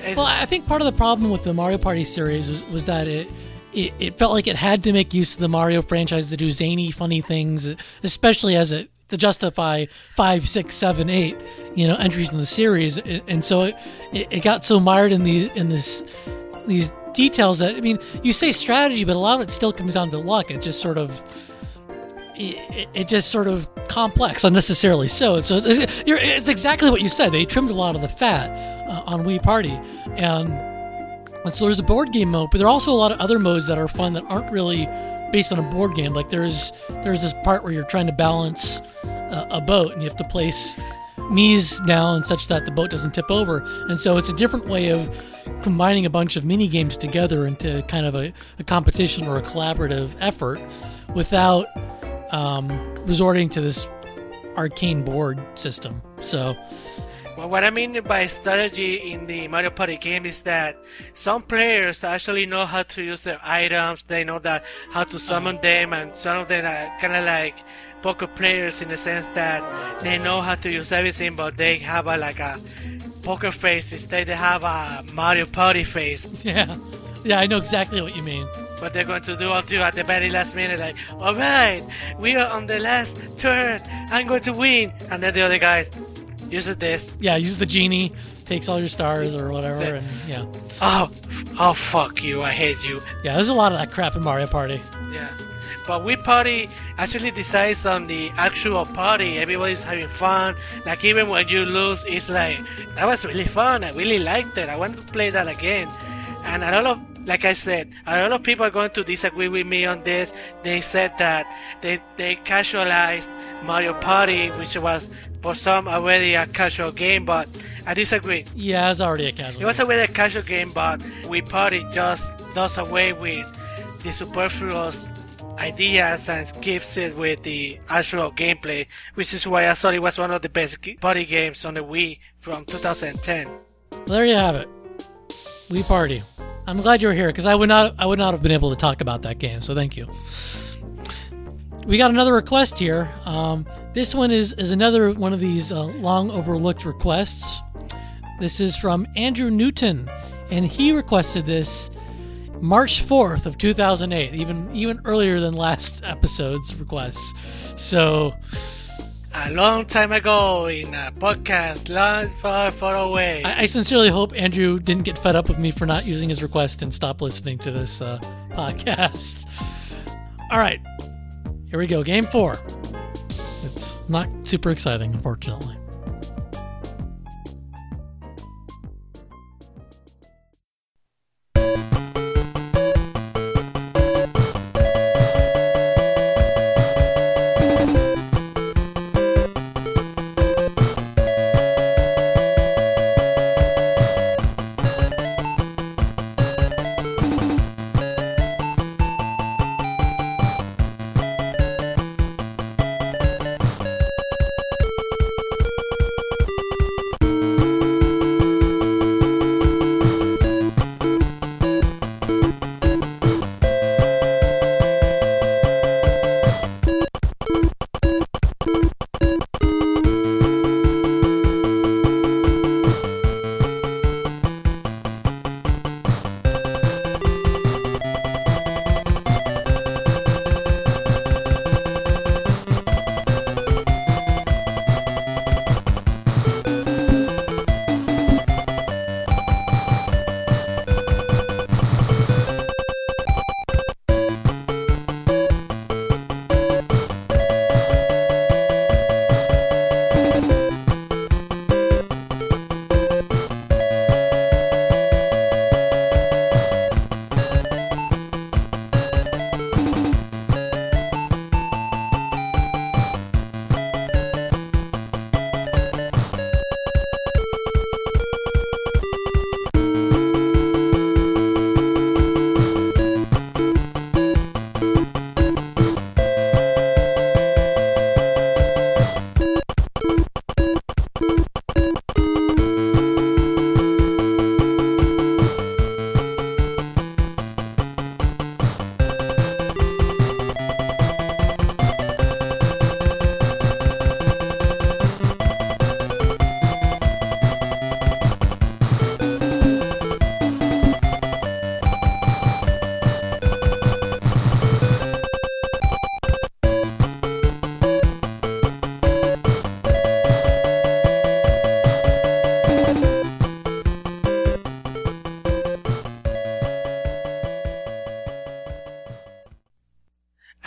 It's, well, I think part of the problem with the Mario Party series was, was that it, it it felt like it had to make use of the Mario franchise to do zany, funny things, especially as it to justify five, six, seven, eight, you know, entries in the series, and so it it got so mired in these in this these details that, I mean, you say strategy, but a lot of it still comes down to luck. It just sort of It, it just sort of complex unnecessarily so. So it's, it's, you're, it's exactly what you said. They trimmed a lot of the fat uh, on Wii Party, and, and so there's a board game mode, but there are also a lot of other modes that are fun that aren't really based on a board game. Like there's there's this part where you're trying to balance uh, a boat, and you have to place Mii's down such that the boat doesn't tip over, and so it's a different way of combining a bunch of mini games together into kind of a, a competition or a collaborative effort without Um, resorting to this arcane board system. So, well, what I mean by strategy in the Mario Party game is that some players actually know how to use their items. They know that how to summon oh. them, and some of them are kind of like poker players in the sense that they know how to use everything, but they have a, like a poker face instead. They have a Mario Party face. Yeah, yeah, I know exactly what you mean. What they're going to do up to you at the very last minute, like, all right, we are on the last turn, I'm going to win, and then the other guys use this. Yeah, use the genie, takes all your stars or whatever, and yeah. Oh, oh, fuck you, I hate you. Yeah, there's a lot of that crap in Mario Party. Yeah, but Wii Party actually decides on the actual party. Everybody's having fun. Like even when you lose, it's like, that was really fun. I really liked it. I want to play that again. And a lot of Like I said, a lot of people are going to disagree with me on this. They said that they they casualized Mario Party, which was for some already a casual game, but I disagree. Yeah, it's already a casual. It was already a casual game, but Wii Party just does away with the superfluous ideas and gives it with the actual gameplay, which is why I thought it was one of the best party games on the Wii from two thousand ten. There you have it. Wii Party. I'm glad you're here because I would not I would not have been able to talk about that game. So thank you. We got another request here. Um, this one is is another one of these uh, long overlooked requests. This is from Andrew Newton, and he requested this March fourth of two thousand eight, even even earlier than last episode's requests. So a long time ago in a podcast, long far, far away. I, I sincerely hope Andrew didn't get fed up with me for not using his request and stop listening to this uh, podcast. All right, here we go. Game four. It's not super exciting, unfortunately.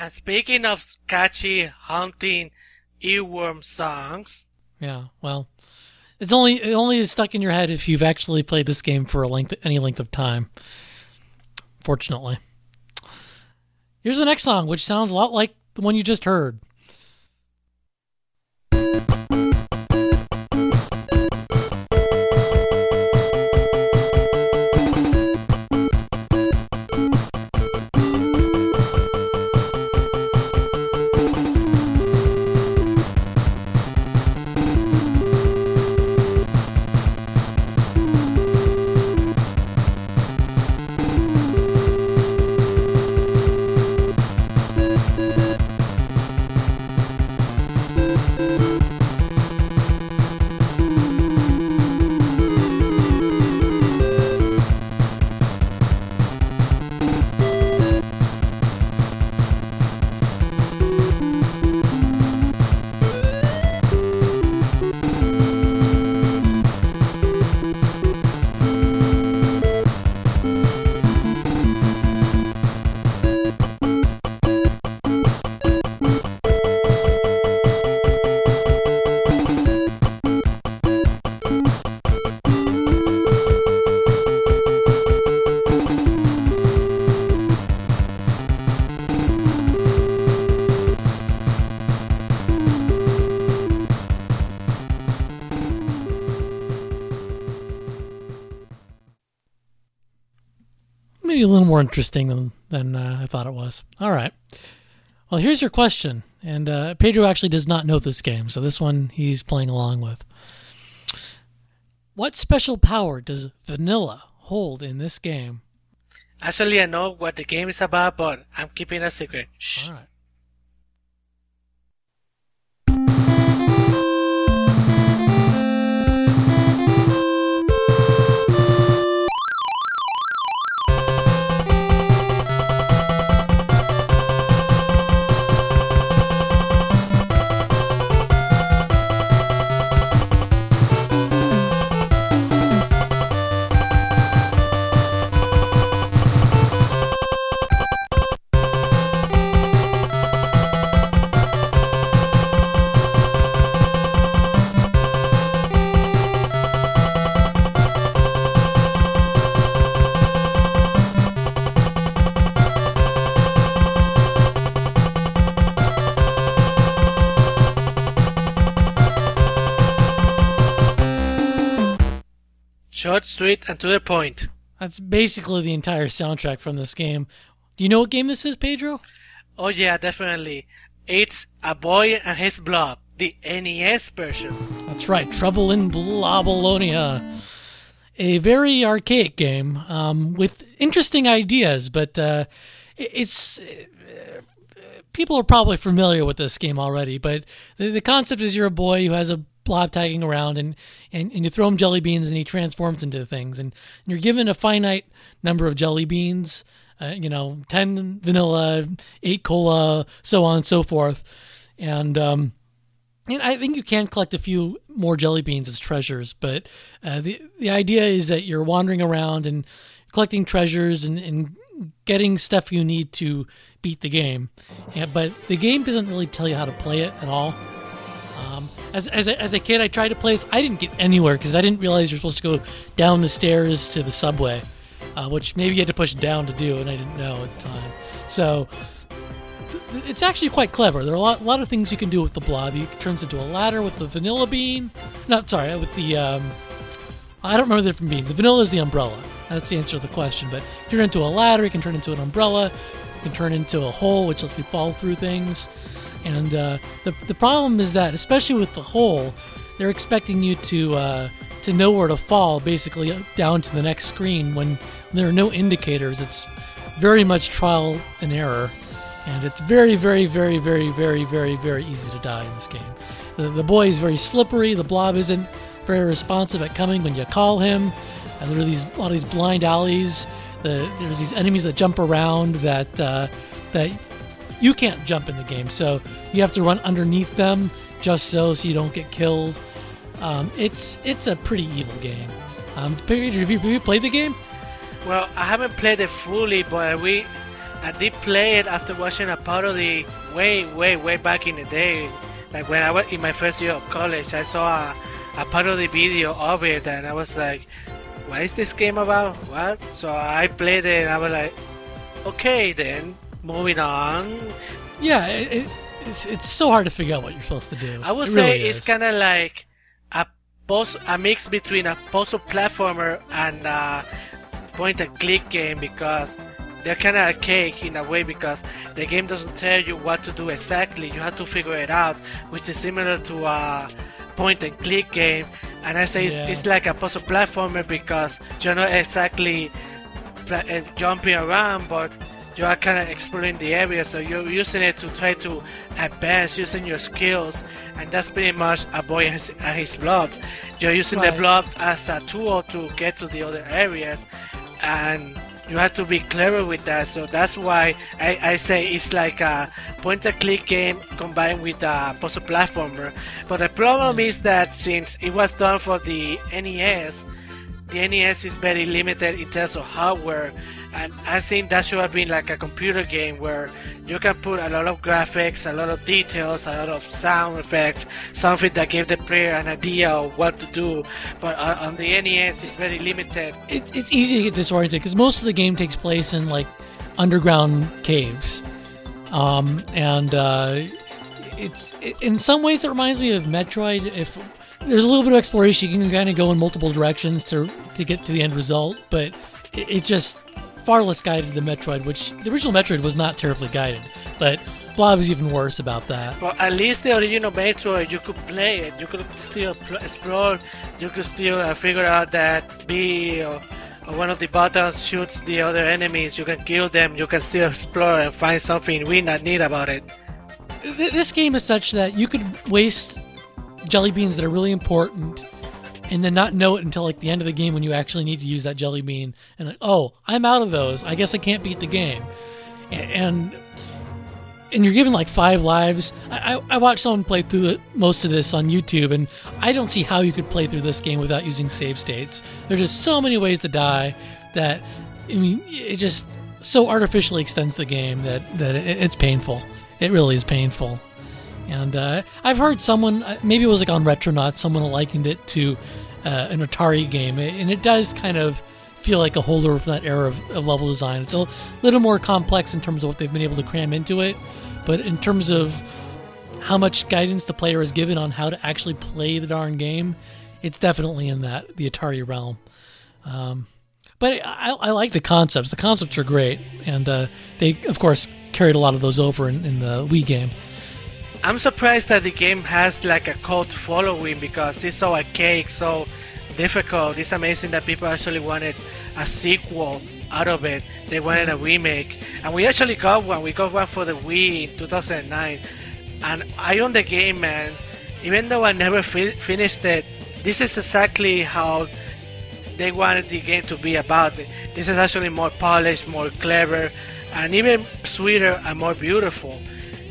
Speaking of catchy, haunting, earworm songs. Yeah, well, it's only it only is stuck in your head if you've actually played this game for a length any length of time. Fortunately, here's the next song, which sounds a lot like the one you just heard. A little more interesting than, than uh, I thought it was. All right. Well, here's your question. And uh, Pedro actually does not know this game, so this one he's playing along with. What special power does vanilla hold in this game? Actually, I know what the game is about, but I'm keeping it a secret. Shh. All right. Short, sweet, and to the point. That's basically the entire soundtrack from this game. Do you know what game this is, Pedro? Oh yeah, definitely. It's A Boy and His Blob, the N E S version. That's right, Trouble in Blobalonia. A very archaic game um, with interesting ideas, but uh, it's... Uh, people are probably familiar with this game already, but the, the concept is you're a boy who has a blob tagging around, and, and, and you throw him jelly beans and he transforms into things. And you're given a finite number of jelly beans, uh, you know, ten vanilla, eight cola, so on and so forth. And um, and I think you can collect a few more jelly beans as treasures, but uh, the, the idea is that you're wandering around and collecting treasures and, and getting stuff you need to beat the game. Yeah, but the game doesn't really tell you how to play it at all. Um, as as a, as a kid, I tried to play this. I didn't get anywhere because I didn't realize you're supposed to go down the stairs to the subway, uh, which maybe you had to push down to do, and I didn't know at the time. So th- it's actually quite clever. There are a lot, a lot of things you can do with the blob. It turns into a ladder with the vanilla bean. No, sorry, with the... Um, I don't remember the different beans. The vanilla is the umbrella. That's the answer to the question. But if you're into a ladder, you can turn into an umbrella. You can turn into a hole, which lets you fall through things. And uh, the the problem is that, especially with the hole, they're expecting you to uh, to know where to fall, basically down to the next screen when there are no indicators. It's very much trial and error, and it's very, very, very, very, very, very, very easy to die in this game. The, the boy is very slippery. The blob isn't very responsive at coming when you call him. And there are these a lot of these blind alleys. The, there's these enemies that jump around that uh, that. You can't jump in the game, so you have to run underneath them just so so you don't get killed. Um, it's it's a pretty evil game. Um, have, you, have you played the game? Well, I haven't played it fully, but we I did play it after watching a parody way, way, way back in the day. Like when I was in my first year of college, I saw a, a parody video of it, and I was like, what is this game about? What? So I played it, and I was like, okay then. Moving on. Yeah, it, it, it's, it's so hard to figure out what you're supposed to do. I would it say really it's kind of like a post, a mix between a puzzle platformer and a point-and-click game, because they're kind of archaic in a way, because the game doesn't tell you what to do exactly. You have to figure it out, which is similar to a point-and-click game. And I say yeah. it's, it's like a puzzle platformer because you're not exactly jumping around, but you are kind of exploring the area, so you're using it to try to advance using your skills, and that's pretty much A Boy and His, and his Blob. You're using right. the blob as a tool to get to the other areas, and you have to be clever with that. So that's why I, I say it's like a point-and-click game combined with a puzzle platformer. But the problem mm. is that since it was done for the N E S, the N E S is very limited in terms of hardware, and I think that should have been like a computer game where you can put a lot of graphics, a lot of details, a lot of sound effects, something that gave the player an idea of what to do. But on the N E S, it's very limited. It's, it's easy to get disoriented because most of the game takes place in like underground caves, um, and uh, it's it, in some ways it reminds me of Metroid. If there's a little bit of exploration, you can kind of go in multiple directions to to get to the end result, but it, it just far less guided than Metroid, which the original Metroid was not terribly guided, but Blob is even worse about that. Well, at least the original Metroid, you could play it, you could still explore, you could still figure out that B or, one of the buttons shoots the other enemies, you can kill them, you can still explore and find something we not need about it. This game is such that you could waste jelly beans that are really important and then not know it until like the end of the game when you actually need to use that jelly bean, and like, oh, I'm out of those, I guess I can't beat the game. And and you're given like five lives. I, I watched someone play through the, most of this on YouTube, and I don't see how you could play through this game without using save states. There's just so many ways to die that, I mean, it just so artificially extends the game that, that it, it's painful. It really is painful. And uh, I've heard someone, maybe it was like on Retronauts, someone likened it to uh, an Atari game, and it does kind of feel like a holdover from that era of, of level design. It's a little more complex in terms of what they've been able to cram into it, but in terms of how much guidance the player is given on how to actually play the darn game, it's definitely in that the Atari realm. Um, but I, I like the concepts. The concepts are great, and uh, they, of course, carried a lot of those over in, in the Wii game. I'm surprised that the game has like a cult following because it's so archaic, so difficult. It's amazing that people actually wanted a sequel out of it. They wanted a remake, and we actually got one. We got one for the Wii in two thousand nine, and I own the game, man. Even though I never fi- finished it, this is exactly how they wanted the game to be about. This is actually more polished, more clever, and even sweeter and more beautiful.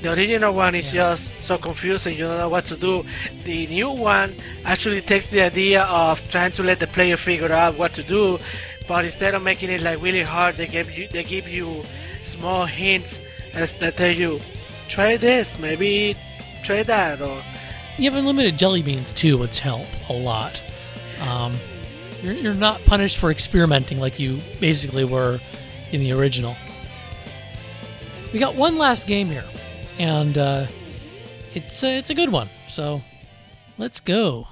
The original one is yeah. just so confusing, you don't know what to do. The new one actually takes the idea of trying to let the player figure out what to do, but instead of making it like really hard, they give you, they give you small hints that tell you, try this, maybe try that. Or you have unlimited jelly beans too, which help a lot. Um, you're, you're not punished for experimenting like you basically were in the original. We got one last game here. And uh, it's, uh, it's a good one, so let's go.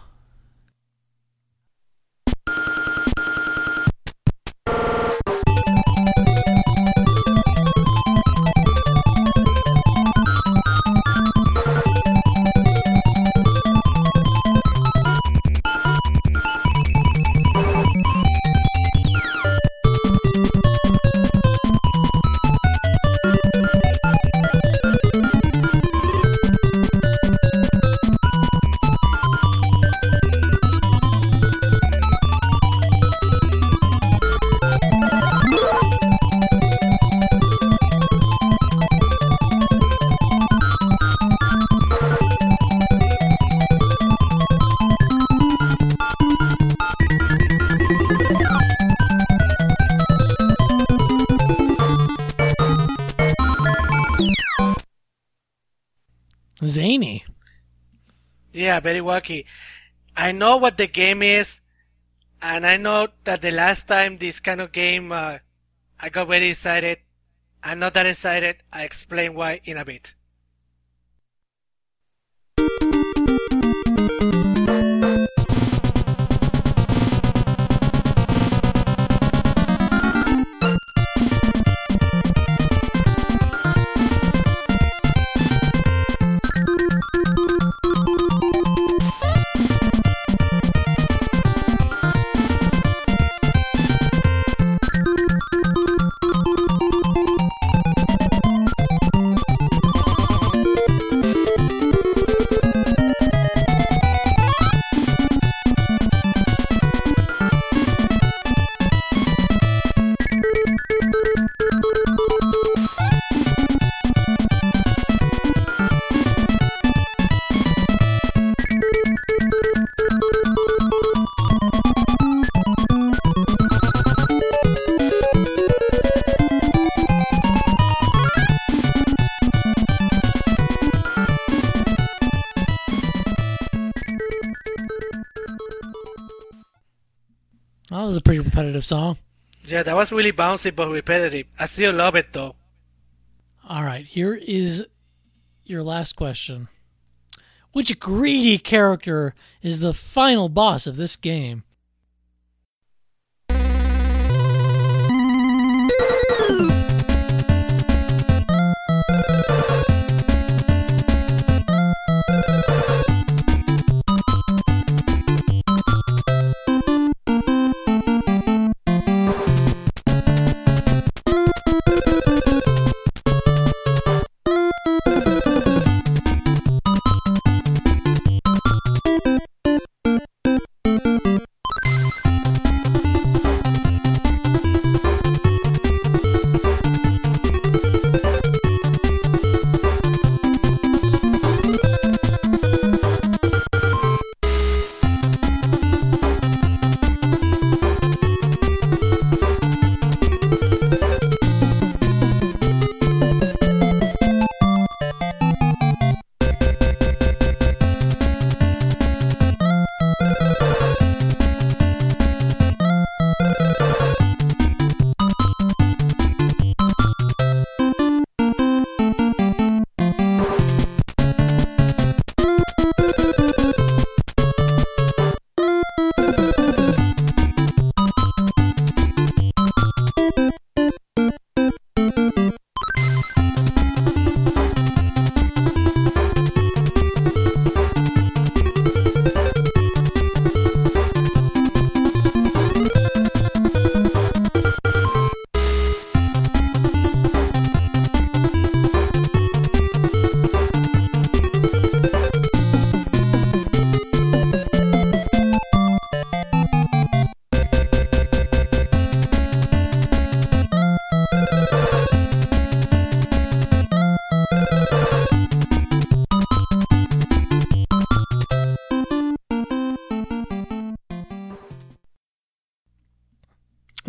Zany. Yeah, very wacky. I know what the game is, and I know that the last time this kind of game, uh, I got very excited. I'm not that excited. I'll explain why in a bit. Song. Yeah, that was really bouncy but repetitive. I still love it though. All right, here is your last question. Which greedy character is the final boss of this game?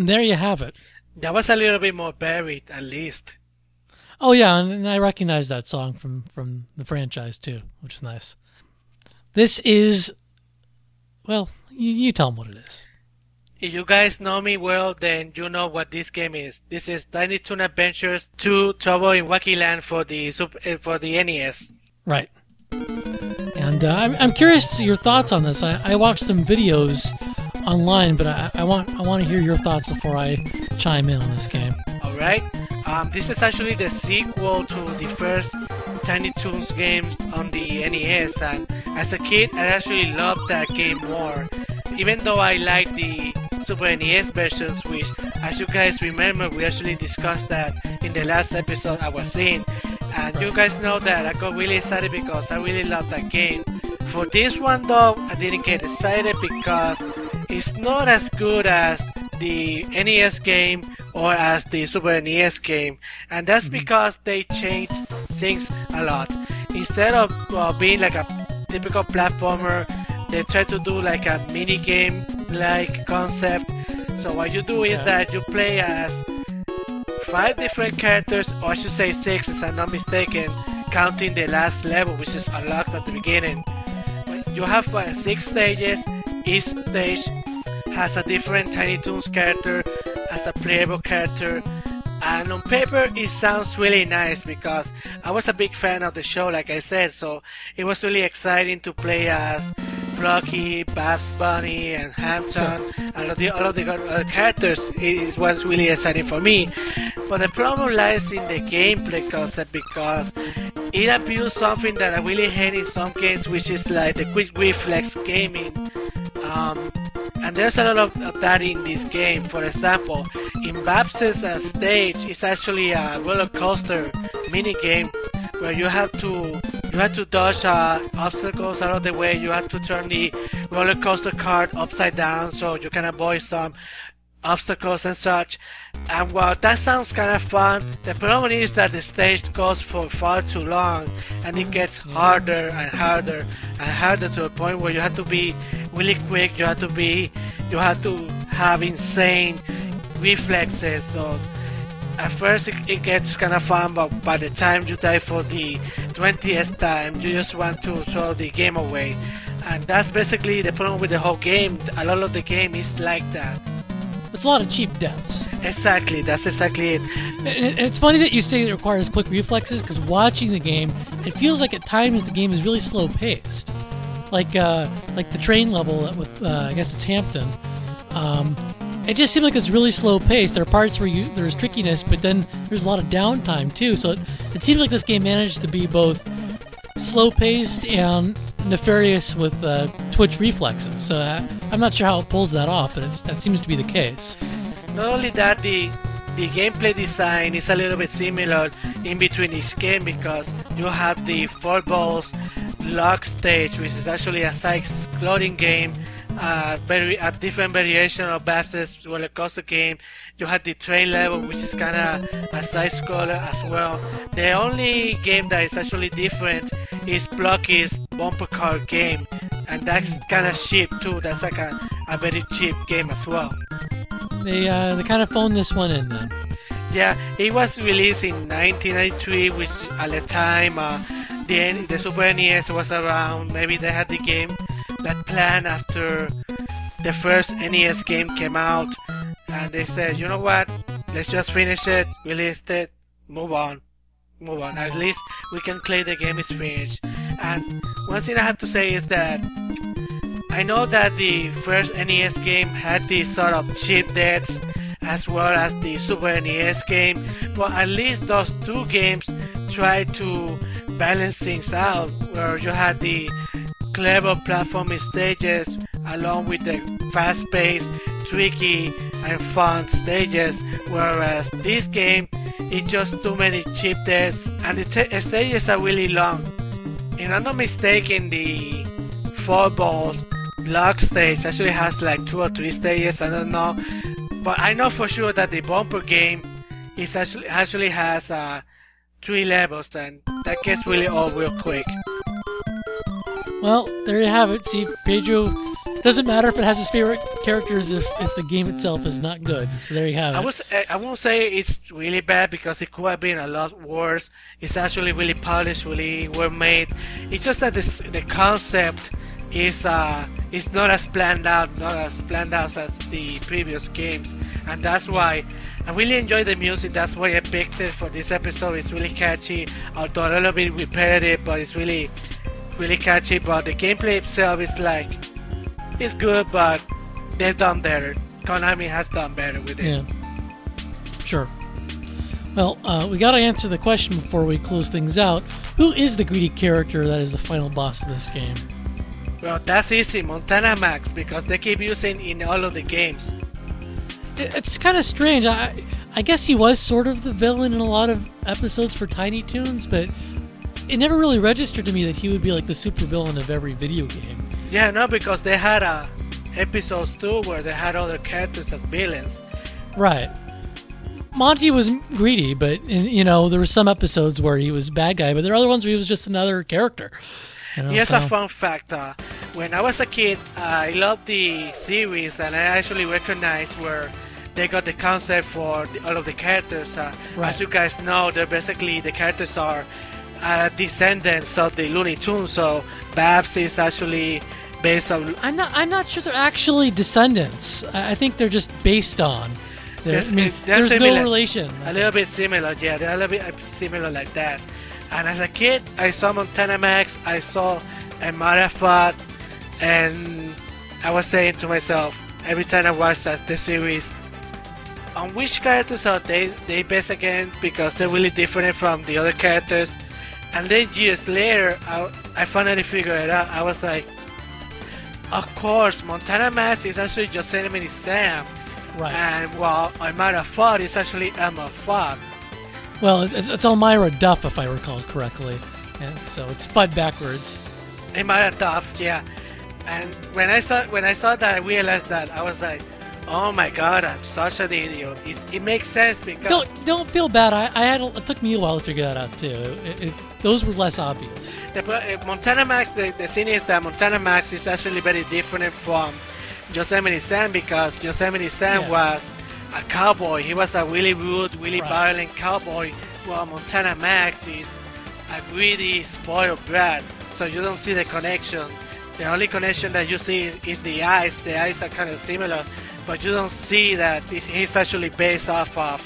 And there you have it. That was a little bit more varied, at least. Oh, yeah, and I recognize that song from, from the franchise, too, which is nice. This is... Well, you, you tell them what it is. If you guys know me well, then you know what this game is. This is Tiny Toon Adventures two Trouble in Wacky Land for the for the N E S. Right. And uh, I'm I'm curious to your thoughts on this. I, I watched some videos online, but I, I want I want to hear your thoughts before I chime in on this game. All right. Um, this is actually the sequel to the first Tiny Toons game on the N E S, and as a kid, I actually loved that game more. Even though I liked the Super N E S versions, which, as you guys remember, we actually discussed that in the last episode I was in. And right. You guys know that I got really excited because I really love that game. For this one, though, I didn't get excited because it's not as good as the N E S game or as the Super N E S game. And that's mm-hmm. because they changed things a lot. Instead of uh, being like a typical platformer, they try to do like a mini game like concept. So what you do is yeah. that you play as five different characters, or I should say six if I'm not mistaken, counting the last level which is unlocked at the beginning. You have uh, six stages. Each stage has a different Tiny Toons character as a playable character. And on paper, it sounds really nice because I was a big fan of the show, like I said, so it was really exciting to play as Rocky, Babs Bunny, and Hampton, and all, the, all of the uh, characters is what's really exciting for me. But the problem lies in the gameplay concept because it abused something that I really hate in some games, which is like the quick reflex gaming. Um, and there's a lot of, of that in this game. For example, in Babs's uh, stage, it's actually a roller coaster mini game where you have to You have to dodge uh, obstacles out of the way. You have to turn the roller coaster cart upside down so you can avoid some obstacles and such. And while that sounds kind of fun, the problem is that the stage goes for far too long and it gets harder and harder and harder to a point where you have to be really quick. You have to be, you have to have insane reflexes. So at first it, it gets kind of fun, but by the time you die for the twentieth time, you just want to throw the game away. And that's basically the problem with the whole game. A lot of the game is like that. It's a lot of cheap deaths. Exactly, that's exactly it. And it's funny that you say it requires quick reflexes, because watching the game, it feels like at times the game is really slow-paced. Like uh, like the train level with, uh, I guess it's Hampton. Um, it just seems like it's really slow-paced. There are parts where you, there's trickiness, but then there's a lot of downtime, too. So it, it seems like this game managed to be both slow-paced and nefarious with uh, twitch reflexes. So I, I'm not sure how it pulls that off, but it's, that seems to be the case. Not only that, the, the gameplay design is a little bit similar in between each game because you have the four balls lock stage, which is actually a side-scrolling game. Uh, very, a different variation of Babs's roller coaster game. You had the train level, which is kind of a side scroller as well. The only game that is actually different is Blocky's bumper car game, and that's kind of cheap too. That's like a, a very cheap game as well. They uh, they kind of phoned this one in then. Yeah, it was released in nineteen ninety-three, which at the time uh, the the Super N E S was around. Maybe they had the game. That plan after the first N E S game came out, and they said, you know what, let's just finish it, release it, move on, move on. At least we can claim the game is finished. And one thing I have to say is that I know that the first N E S game had these sort of cheap deaths as well as the Super N E S game, but at least those two games tried to balance things out, where you had the clever platforming stages along with the fast-paced, tricky, and fun stages, whereas this game is just too many cheap deaths, and the t- stages are really long. If I'm not mistaken, the four-ball block stage actually has like two or three stages, I don't know, but I know for sure that the bumper game is actually, actually has uh, three levels, and that gets really old real quick. Well, there you have it. See, Pedro Doesn't matter if it has his favorite characters if, if the game itself is not good. So there you have it. I, was, I won't say it's really bad because it could have been a lot worse. It's actually really polished, really well made. It's just that this, the concept is uh, it's not as planned out, not as planned out as the previous games. And that's why I really enjoy the music. That's why I picked it for this episode. It's really catchy, although a little bit repetitive, but it's really, really catchy. But the gameplay itself is like, it's good, but they've done better. Konami has done better with it. Yeah, sure. Well, uh, we got to answer the question before we close things out. Who is the greedy character that is the final boss of this game? Well, that's easy, Montana Max, because they keep using in all of the games. It's kind of strange. I I guess he was sort of the villain in a lot of episodes for Tiny Toons, but it never really registered to me that he would be like the super villain of every video game. Yeah, no, because they had uh, episodes too where they had other characters as villains. Right. Monty was greedy, but in, you know, there were some episodes where he was a bad guy, but there are other ones where he was just another character. You know, Here's so. a fun fact. Uh, when I was a kid, uh, I loved the series, and I actually recognized where they got the concept for the, all of the characters. Uh, right. As you guys know, they're basically, the characters are uh, descendants of the Looney Tunes. So Babs is actually based on. I'm not. I'm not sure they're actually descendants. I, I think they're just based on. There's, I mean, there's similar, no relation. A little bit similar, yeah. They're a little bit similar like that. And as a kid, I saw Montana Max, I saw Amarafat, and I was saying to myself, every time I watched that, the series, on which characters are they, they based again? Because they're really different from the other characters. And then years later, I, I finally figured it out. I was like, of course, Montana Max is actually Yosemite Sam. Right. And while Amarafat is actually Amarafat. Well, it's, it's Elmira Duff, if I recall correctly. Yeah, so it's F U D backwards. Elmira Duff, yeah. And when I saw when I saw that, I realized that I was like, "Oh my God, I'm such an idiot." It's, it makes sense because don't don't feel bad. I, I had it took me a while to figure that out too. It, it, those were less obvious. The, Montana Max. The, the thing is that Montana Max is actually very different from Yosemite Sam because Yosemite Sam yeah. was. A cowboy. He was a really rude, really right. violent cowboy. While Montana Max is a greedy, spoiled brat. So you don't see the connection. The only connection that you see is, is the eyes. The eyes are kind of similar, but you don't see that he's actually based off of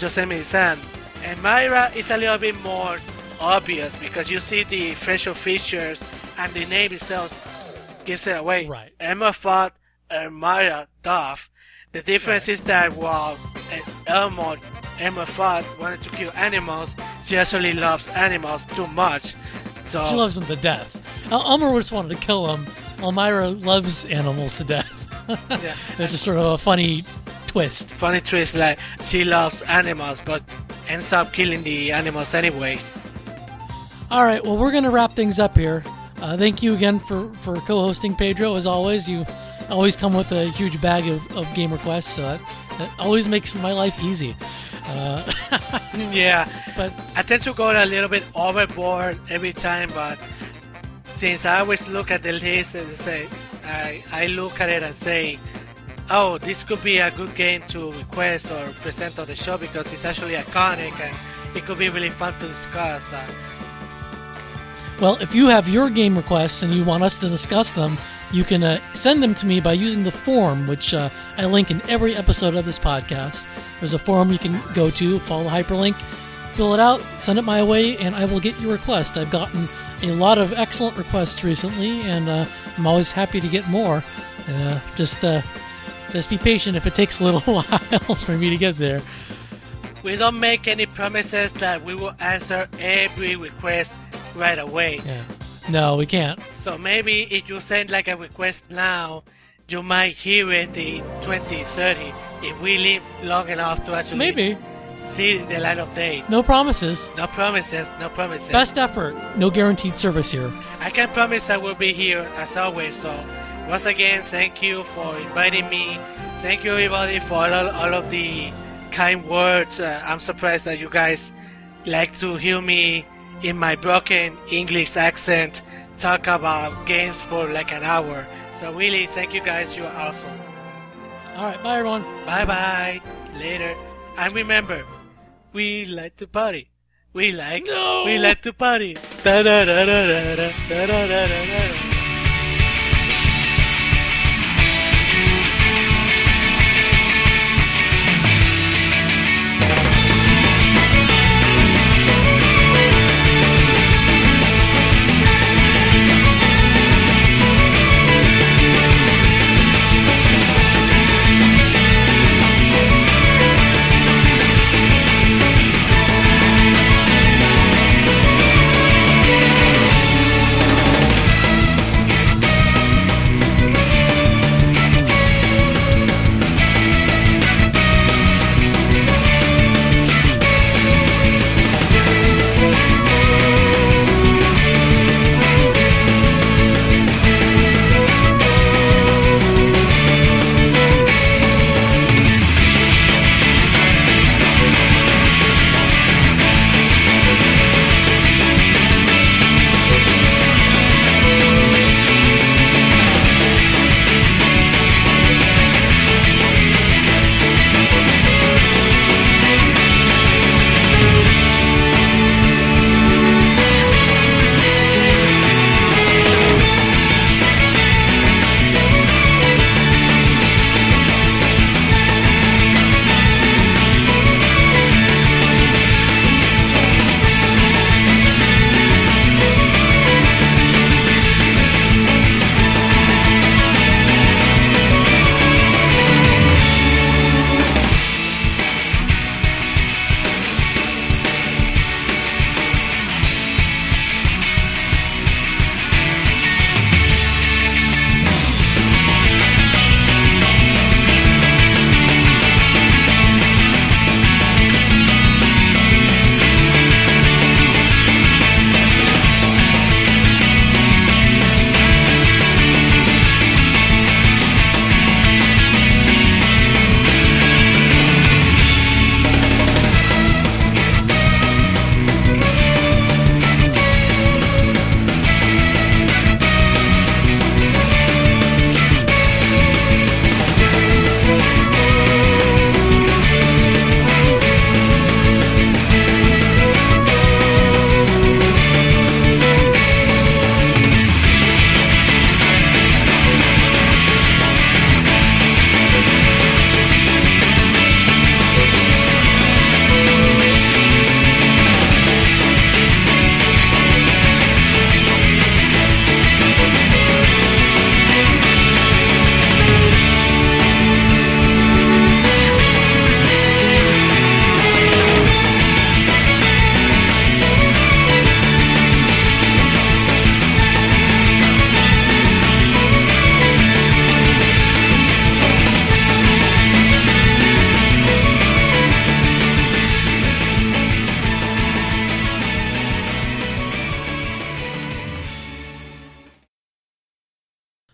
Yosemite Sam. And Myra is a little bit more obvious because you see the facial features and the name itself gives it away. Right. Emma Fudd and Myra Duff. The difference is that while Elmo, Elma Fudd wanted to kill animals, she actually loves animals too much. So she loves them to death. Elmer just wanted to kill them. Elmira loves animals to death. Yeah. It's just sort of a funny twist. Funny twist, like she loves animals, but ends up killing the animals anyways. All right, well, we're going to wrap things up here. Uh, thank you again for, for co-hosting, Pedro. As always, you... always come with a huge bag of, of game requests, so that, that always makes my life easy. Uh, yeah, but I tend to go a little bit overboard every time, but since I always look at the list and say, I, I look at it and say, oh, this could be a good game to request or present on the show because it's actually iconic and it could be really fun to discuss. Uh, Well, if you have your game requests and you want us to discuss them, you can uh, send them to me by using the form, which uh, I link in every episode of this podcast. There's a form you can go to, follow the hyperlink, fill it out, send it my way, and I will get your request. I've gotten a lot of excellent requests recently, and uh, I'm always happy to get more. Uh, just, uh, just be patient if it takes a little while for me to get there. We don't make any promises that we will answer every request right away. Yeah. No, we can't. So maybe if you send like a request now, you might hear it in twenty, thirty, if we live long enough to actually maybe see the light of day. No promises. No promises. No promises. Best effort. No guaranteed service here. I can promise I will be here as always. So once again, thank you for inviting me. Thank you everybody for all, all of the kind words. Uh, I'm surprised that you guys like to hear me in my broken English accent talk about games for like an hour. So So really, thank you guys. You're awesome. All right. Bye, everyone. Bye-bye. Later. And remember, we like to party. We like, no! we like to party. Da-da-da-da-da-da, da-da-da-da-da-da.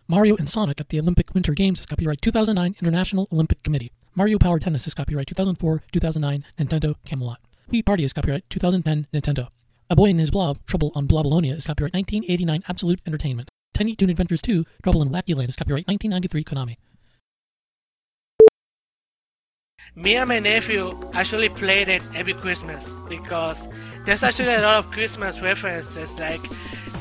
Mario and Sonic at the Olympic Winter Games is copyright two thousand nine International Olympic Committee. Mario Power Tennis is copyright two thousand four to two thousand nine Nintendo Camelot. Wii Party is copyright twenty ten Nintendo. A Boy and His Blob, Trouble on Blobalonia is copyright nineteen eighty-nine Absolute Entertainment. Tiny Toon Adventures two, Trouble in Wacky Land is copyright nineteen ninety-three Konami. Me and my nephew actually played it every Christmas because there's actually a lot of Christmas references, like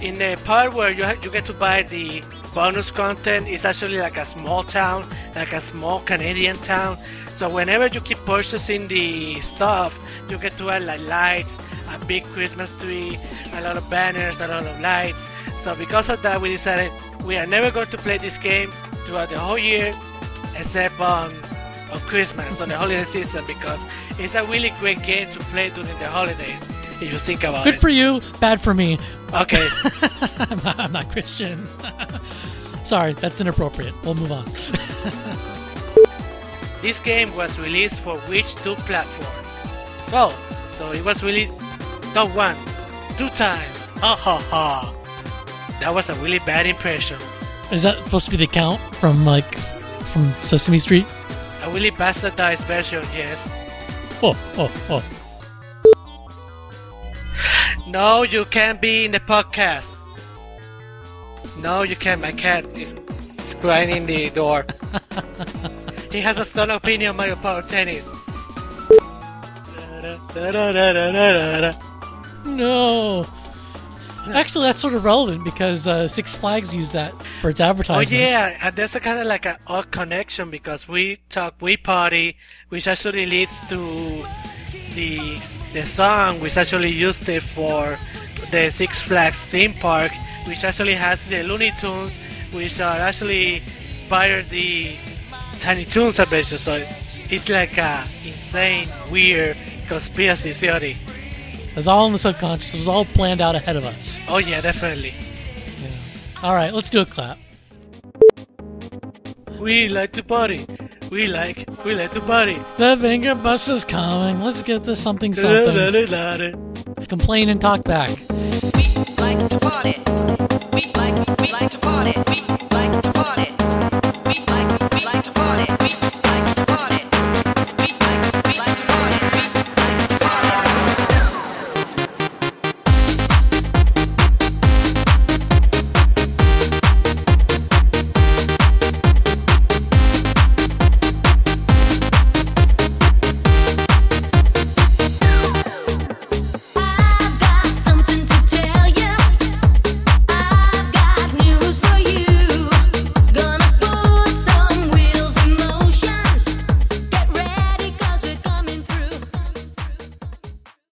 in the part where you have, you get to buy the bonus content. It's actually like a small town, like a small Canadian town. So whenever you keep purchasing the stuff, you get to add like lights, a big Christmas tree, a lot of banners, a lot of lights. So because of that, we decided we are never going to play this game throughout the whole year, except on, on Christmas, on the holiday season, because it's a really great game to play during the holidays. If you think about it. Good for you, bad for me. Okay. I'm, not, I'm not Christian. Sorry, that's inappropriate. We'll move on. This game was released for which two platforms? So, so it was released not one, two times. Ha ha ha. That was a really bad impression. Is that supposed to be the count from like from Sesame Street? A really bastardized version, yes. Oh, oh, oh. No, you can't be in the podcast. No, you can't. My cat is He's crying in the door. He has a strong opinion on Mario Power Tennis. No. Actually, that's sort of relevant because uh, Six Flags used that for its advertisements. Oh yeah, and there's a kind of like an odd connection because we talk Wii Party, which actually leads to the the song, which actually used it for the Six Flags theme park, which actually has the Looney Tunes, which are actually part of the Tiny Toons adventure. So it's like a insane, weird conspiracy theory. It was all in the subconscious. It was all planned out ahead of us. Oh yeah, definitely. Yeah. All right, let's do a clap. We like to party. We like, we like to party. The finger bus is coming. Let's get this something something. Da, da, da, da, da. Complain and talk back. We like to party. We like, we like to party. We like to party.